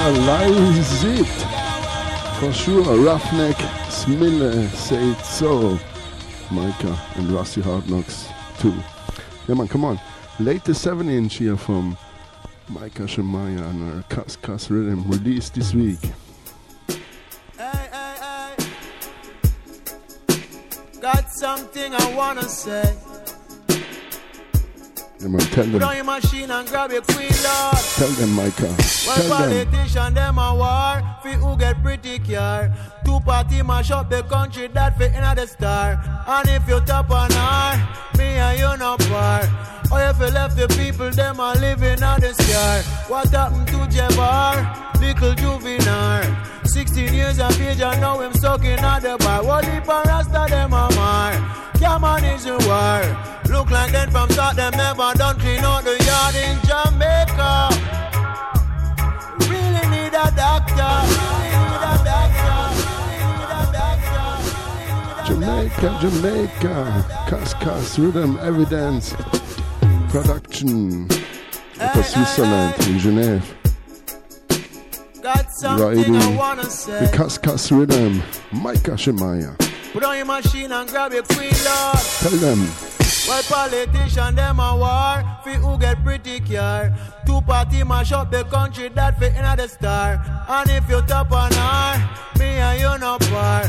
Live is it for sure. Ruffneck Smille say it so. Micah and Rusty Hard Knocks too. Yeah man, come on. Latest 7-inch here from Micah Shemaiah and her Cas Cas Rhythm, released this week. Hey. Got something I wanna say. Tell them. Blow your machine and grab your queen, Lord. Tell them, Micah. One politician, them a war. Fi who get pretty care. Two party mash up the country, that fit another star. And if you top on her, me and you no par. Or if you left the people, them a living on the scar. What happened to Jabbar? Little juvenile. 16 years of age and now him sucking at the bar. What if I rasta them a mar? Yeah, man, is a war. Look like them from start, them never done clean out the yard in Jamaica. Really need a doctor. Really need a doctor. Really need a doctor. Jamaica. Cas Cas Rhythm, Evidence, Production. Out of Switzerland, in Geneva. Riding the Cas Cas Rhythm, Micah Shemaiah. Put on your machine and grab your queen, Lord. Tell them. Well, politician, them a war. Fi who get pretty care. Two party mash up the country, that fit another star. And if you top on her, me and you no par.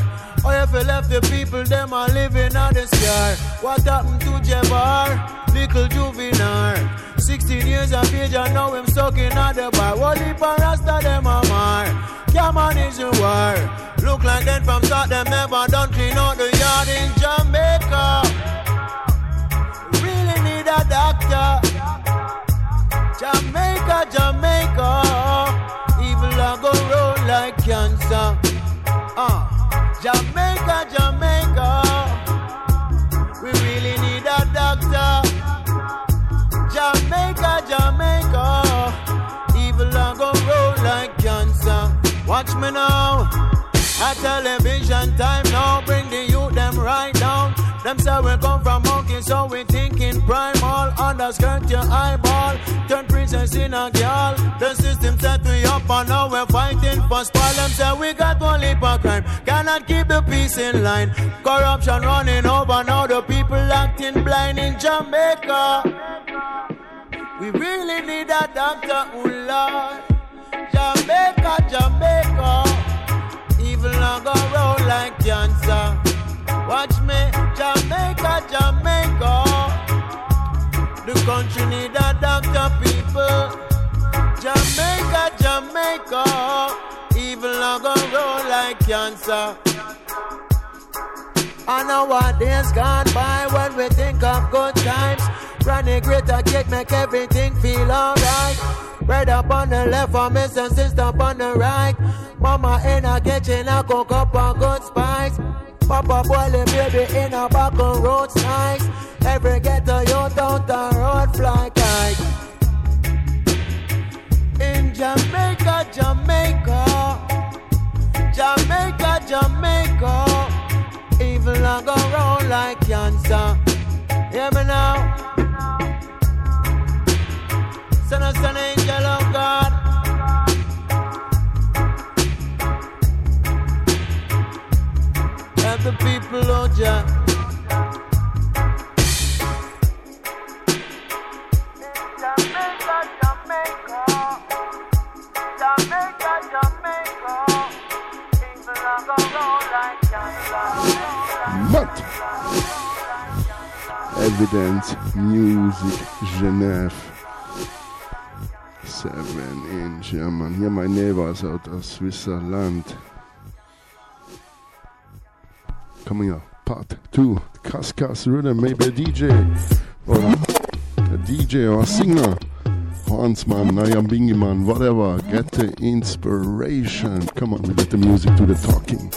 Or if you left the people, them a living on the scar. What happened to Jabbar? Little Juvenile. 16 years of age and now him sucking at the bar. What if a rasta, them a mar? Yeah, man, is a war. Look like them from start, them never done clean out the yard in Jamaica. Really need a doctor. Jamaica, Jamaica. Evil a go roll like cancer. Jamaica, Jamaica. We really need a doctor. Jamaica, Jamaica. Evil a go roll like cancer. Watch me now, at television time now, bring the youth them right down. Them say we come from monkey, so we thinking primal, underskirt your eyeball, turn princess in a girl. The system set we up and now we're fighting for spoil. Them say we got one leap of crime, cannot keep the peace in line. Corruption running over, now the people acting blind in Jamaica. We really need a doctor, oh Lord. Jamaica, Jamaica, evil a go roll like cancer. Watch me, Jamaica, Jamaica, the country need a doctor, people. Jamaica, Jamaica, evil a go roll like cancer. I know what days gone by when we think of good times. Granny greater cake make everything feel alright. Bread up on the left for miss and sister up on the right. Mama in a kitchen, I cook up a good spice. Papa boiling baby in a back on road nice. Every ghetto youth out the road fly kite. In Jamaica, Jamaica, Jamaica, Jamaica, evil I go round like cancer. Hear me now. Son of an angel of God. Help the people, oh Jah. Jamaica, Jamaica, Jamaica, Jamaica. People are gonna roll like Jamaica. What? Evidence, music, Genève. 7 in German. Here my neighbors out of Switzerland. Coming up, part 2. Cas Cas Rhythm, maybe a DJ. Or a DJ or a singer. Hornsman, Nayam Bingiman, whatever. Get the inspiration. Come on, we let the music do the talking.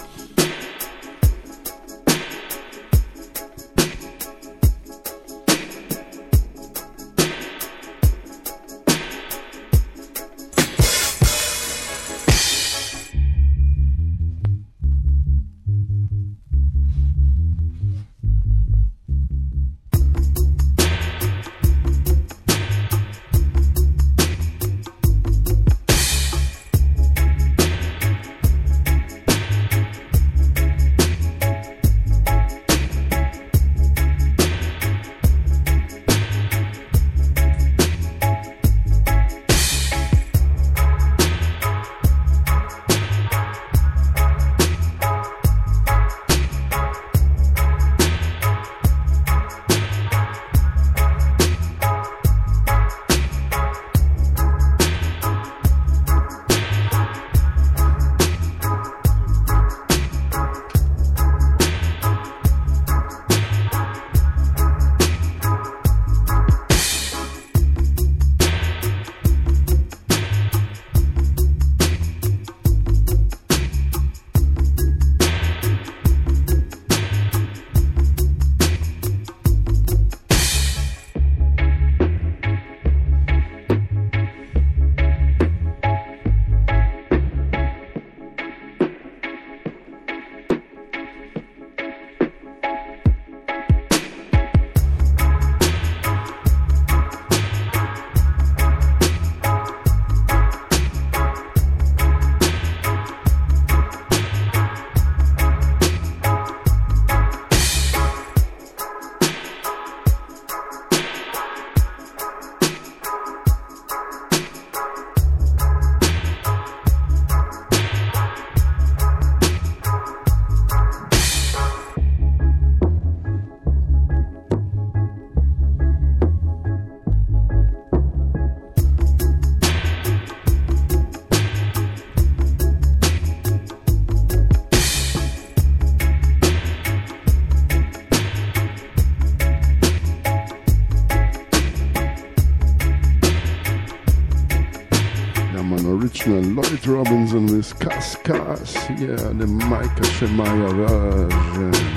David Robinson with Cas Cas, yeah, the Micah Shemaiah version.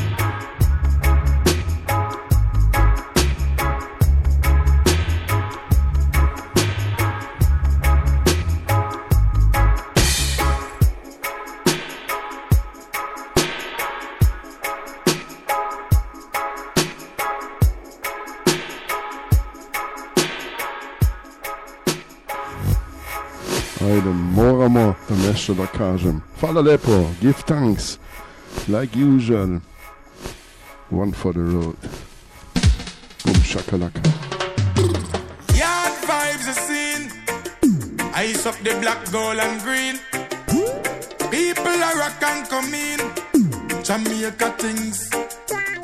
That Kazim. Father Lepo, give thanks, like usual. One for the road. Boom shakalaka. Yard vibes are seen. Ice up the black, gold and green. People are rock and come in. Jamaica things.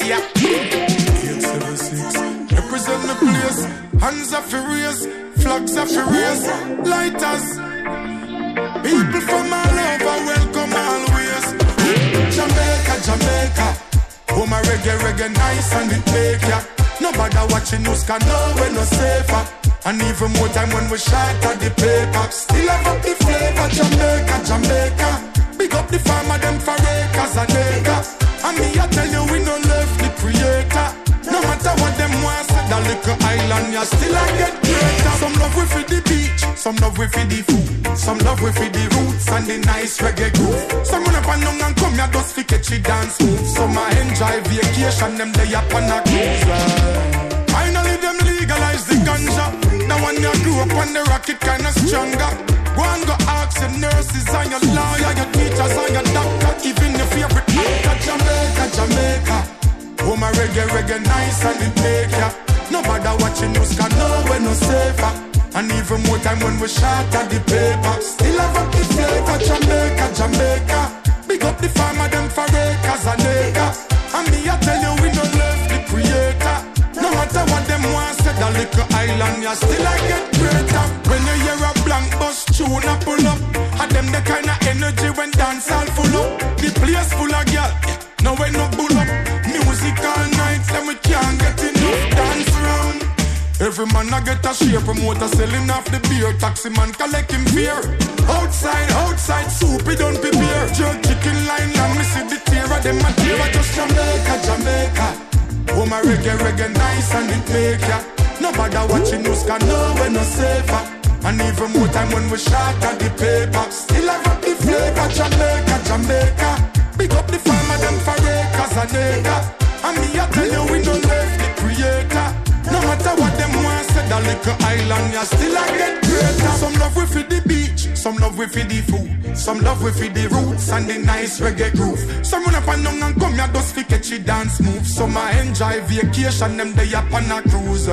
Yeah. 876. Represent the place. Hands are furious. Flags are furious. Lighters. People from all over, welcome always. Jamaica, Jamaica. Oh my reggae, reggae nice and it make ya. Nobody watching us can know we're no safer. And even more time when we shot at the paper. Still have up the flavor, Jamaica, Jamaica. Big up the farmer, them for acres and acres. And me I tell you we no left the creator. No matter what them want, that little island ya still I get greater. Some love we for the beach, some love we for the food. Some love with the roots and the nice reggae groove. Some run up and down and come here just to catch the dance move. Some a enjoy vacation, them day up on a cruise. Finally them legalize the ganja. Now when you grew up on the rocket kinda stronger. Go and go ask your nurses and your lawyer, your teachers and your doctor, even your favorite actor. Jamaica, Jamaica. Oh my reggae, reggae nice and it make ya. Nobody watching us can know we're no safer. And even more time when we shot at the paper. Still have up the flavor, Jamaica, Jamaica. Big up the farmer, them for acres and acres. And me I tell you we don't love the creator. No matter what them want, said a little island, you still I get greater. When you hear a blank bus tune a pull up, had them the kind of energy when dance all full up. The place full of girl, now we no bull up. Music all night, then we can't get enough dance round. Every man I get a share, promoter selling off the beer, taxi man collect him beer. Outside, outside, soupy don't be beer. Jerk chicken line, and me see the tear of them a tear. Just Jamaica, Jamaica. Oh my reggae, reggae nice and it make ya. Nobody watching us can know we're no safer. And even more time when we shot at the paper. Still have up the flavor, Jamaica, Jamaica. Big up the farmer, them for acres and acres. And me I tell you we don't left the creator. No matter what them want, said a little island, you still I get greater. Some love we for the beach, some love we for the food, some love we for the roots and the nice reggae groove. Some run up and down and come here just to catch the dance move. Some I enjoy vacation, them day up on a cruise.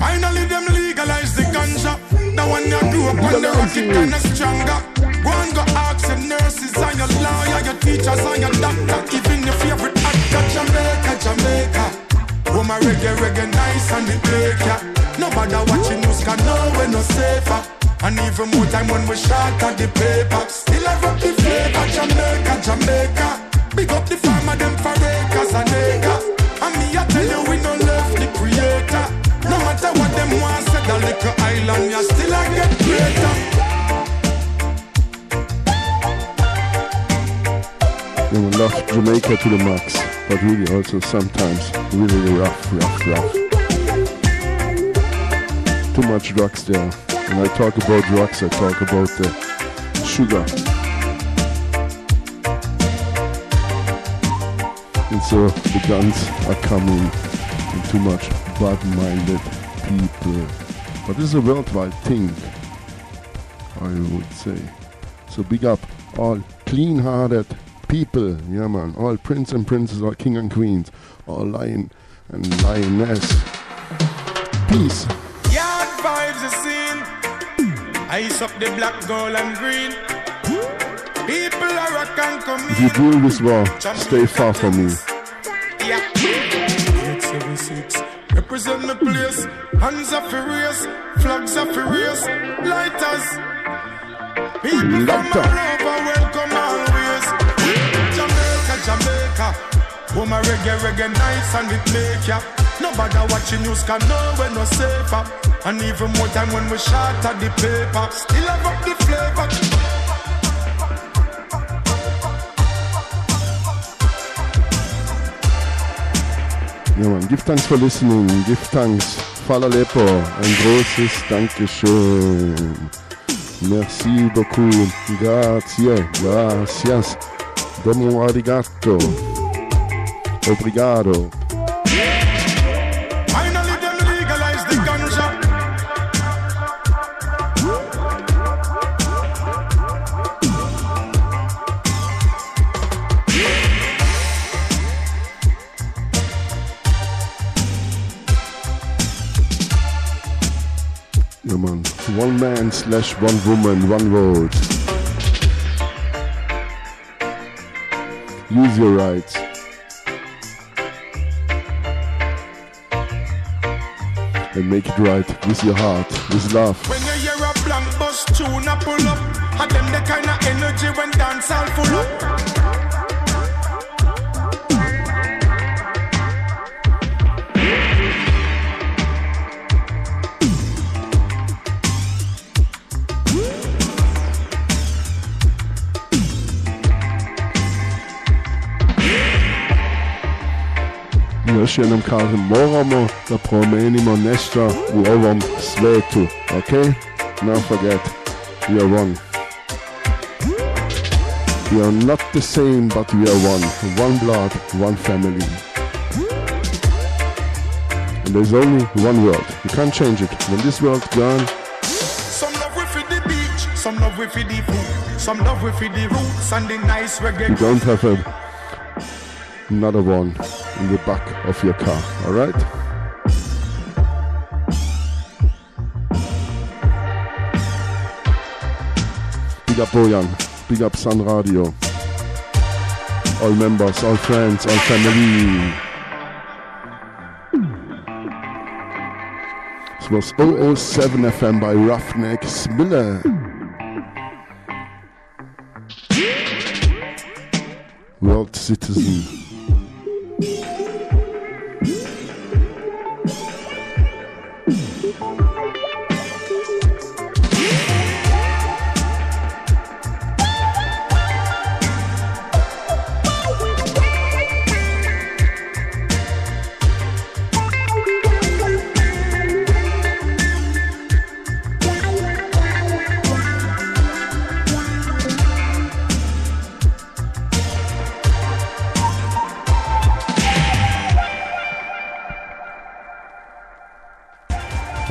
Finally them legalize the ganja. Now when you grew up on the rocket kind of stronger. Go and go ask your nurses and your lawyer, your teachers and your doctor, even your favorite actor. Jamaica, Jamaica. Oh my reggae, reggae nice and it make ya. Nobody watching us can know we're no safer. And even more time when we shot at the paper. Still have up the flavor, Jamaica, Jamaica. Big up the farmer, them for acres and acres. And me I tell you we don't love the creator. No matter what them want, said the little island, you still I get greater. We will love Jamaica to the max. But really also sometimes really rough. Too much drugs there. When I talk about drugs, I talk about the sugar. And so the guns are coming and too much bad-minded people. But this is a worldwide thing, I would say. So big up all clean-hearted people, yeah man, all prince and princess, all king and queens, all lion and lioness. Peace. Yard vibes are seen. Ice up the black, gold and green. People are rock and come. If you do this war, stay far from me. Yeah. 876. Represent the place. Hands are furious. Flags are furious. Lighters. People Lighter. From all over, welcome always. Jamaica, oh my reggae, reggae nice and it make ya. Nobody watching news can know we're no safer. And even more time when we shot at the paper. Still have up the flavor. Ja, Mann. Give thanks for listening. Give thanks. Fala Lepo. Ein großes Dankeschön. Merci beaucoup. Grazie. Gracias. Domo arigato. Obrigado. One man / one woman, one vote. Use your rights. And make it right with your heart, with love. When you hear a blank bus tune a pull up, and them the kind of energy when dance all full up. Još jednom kažem, moramo da promenimo nešto u ovom svetu, ok? Don't forget, we are one. We are not the same, but we are one. One blood, one family. And there's only one world. You can't change it. When this world's gone... Some love we feed the beach, some love we feed the food, some love we feed the roots and the nice reggae. You don't have another one in the back of your car, all right? Big up Bojan, big up Sun Radio, all members, all friends, all family. This was 007FM by Ruffneck Smille. World Citizen.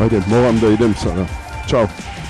Ajde, moram da idem sada. Ćao.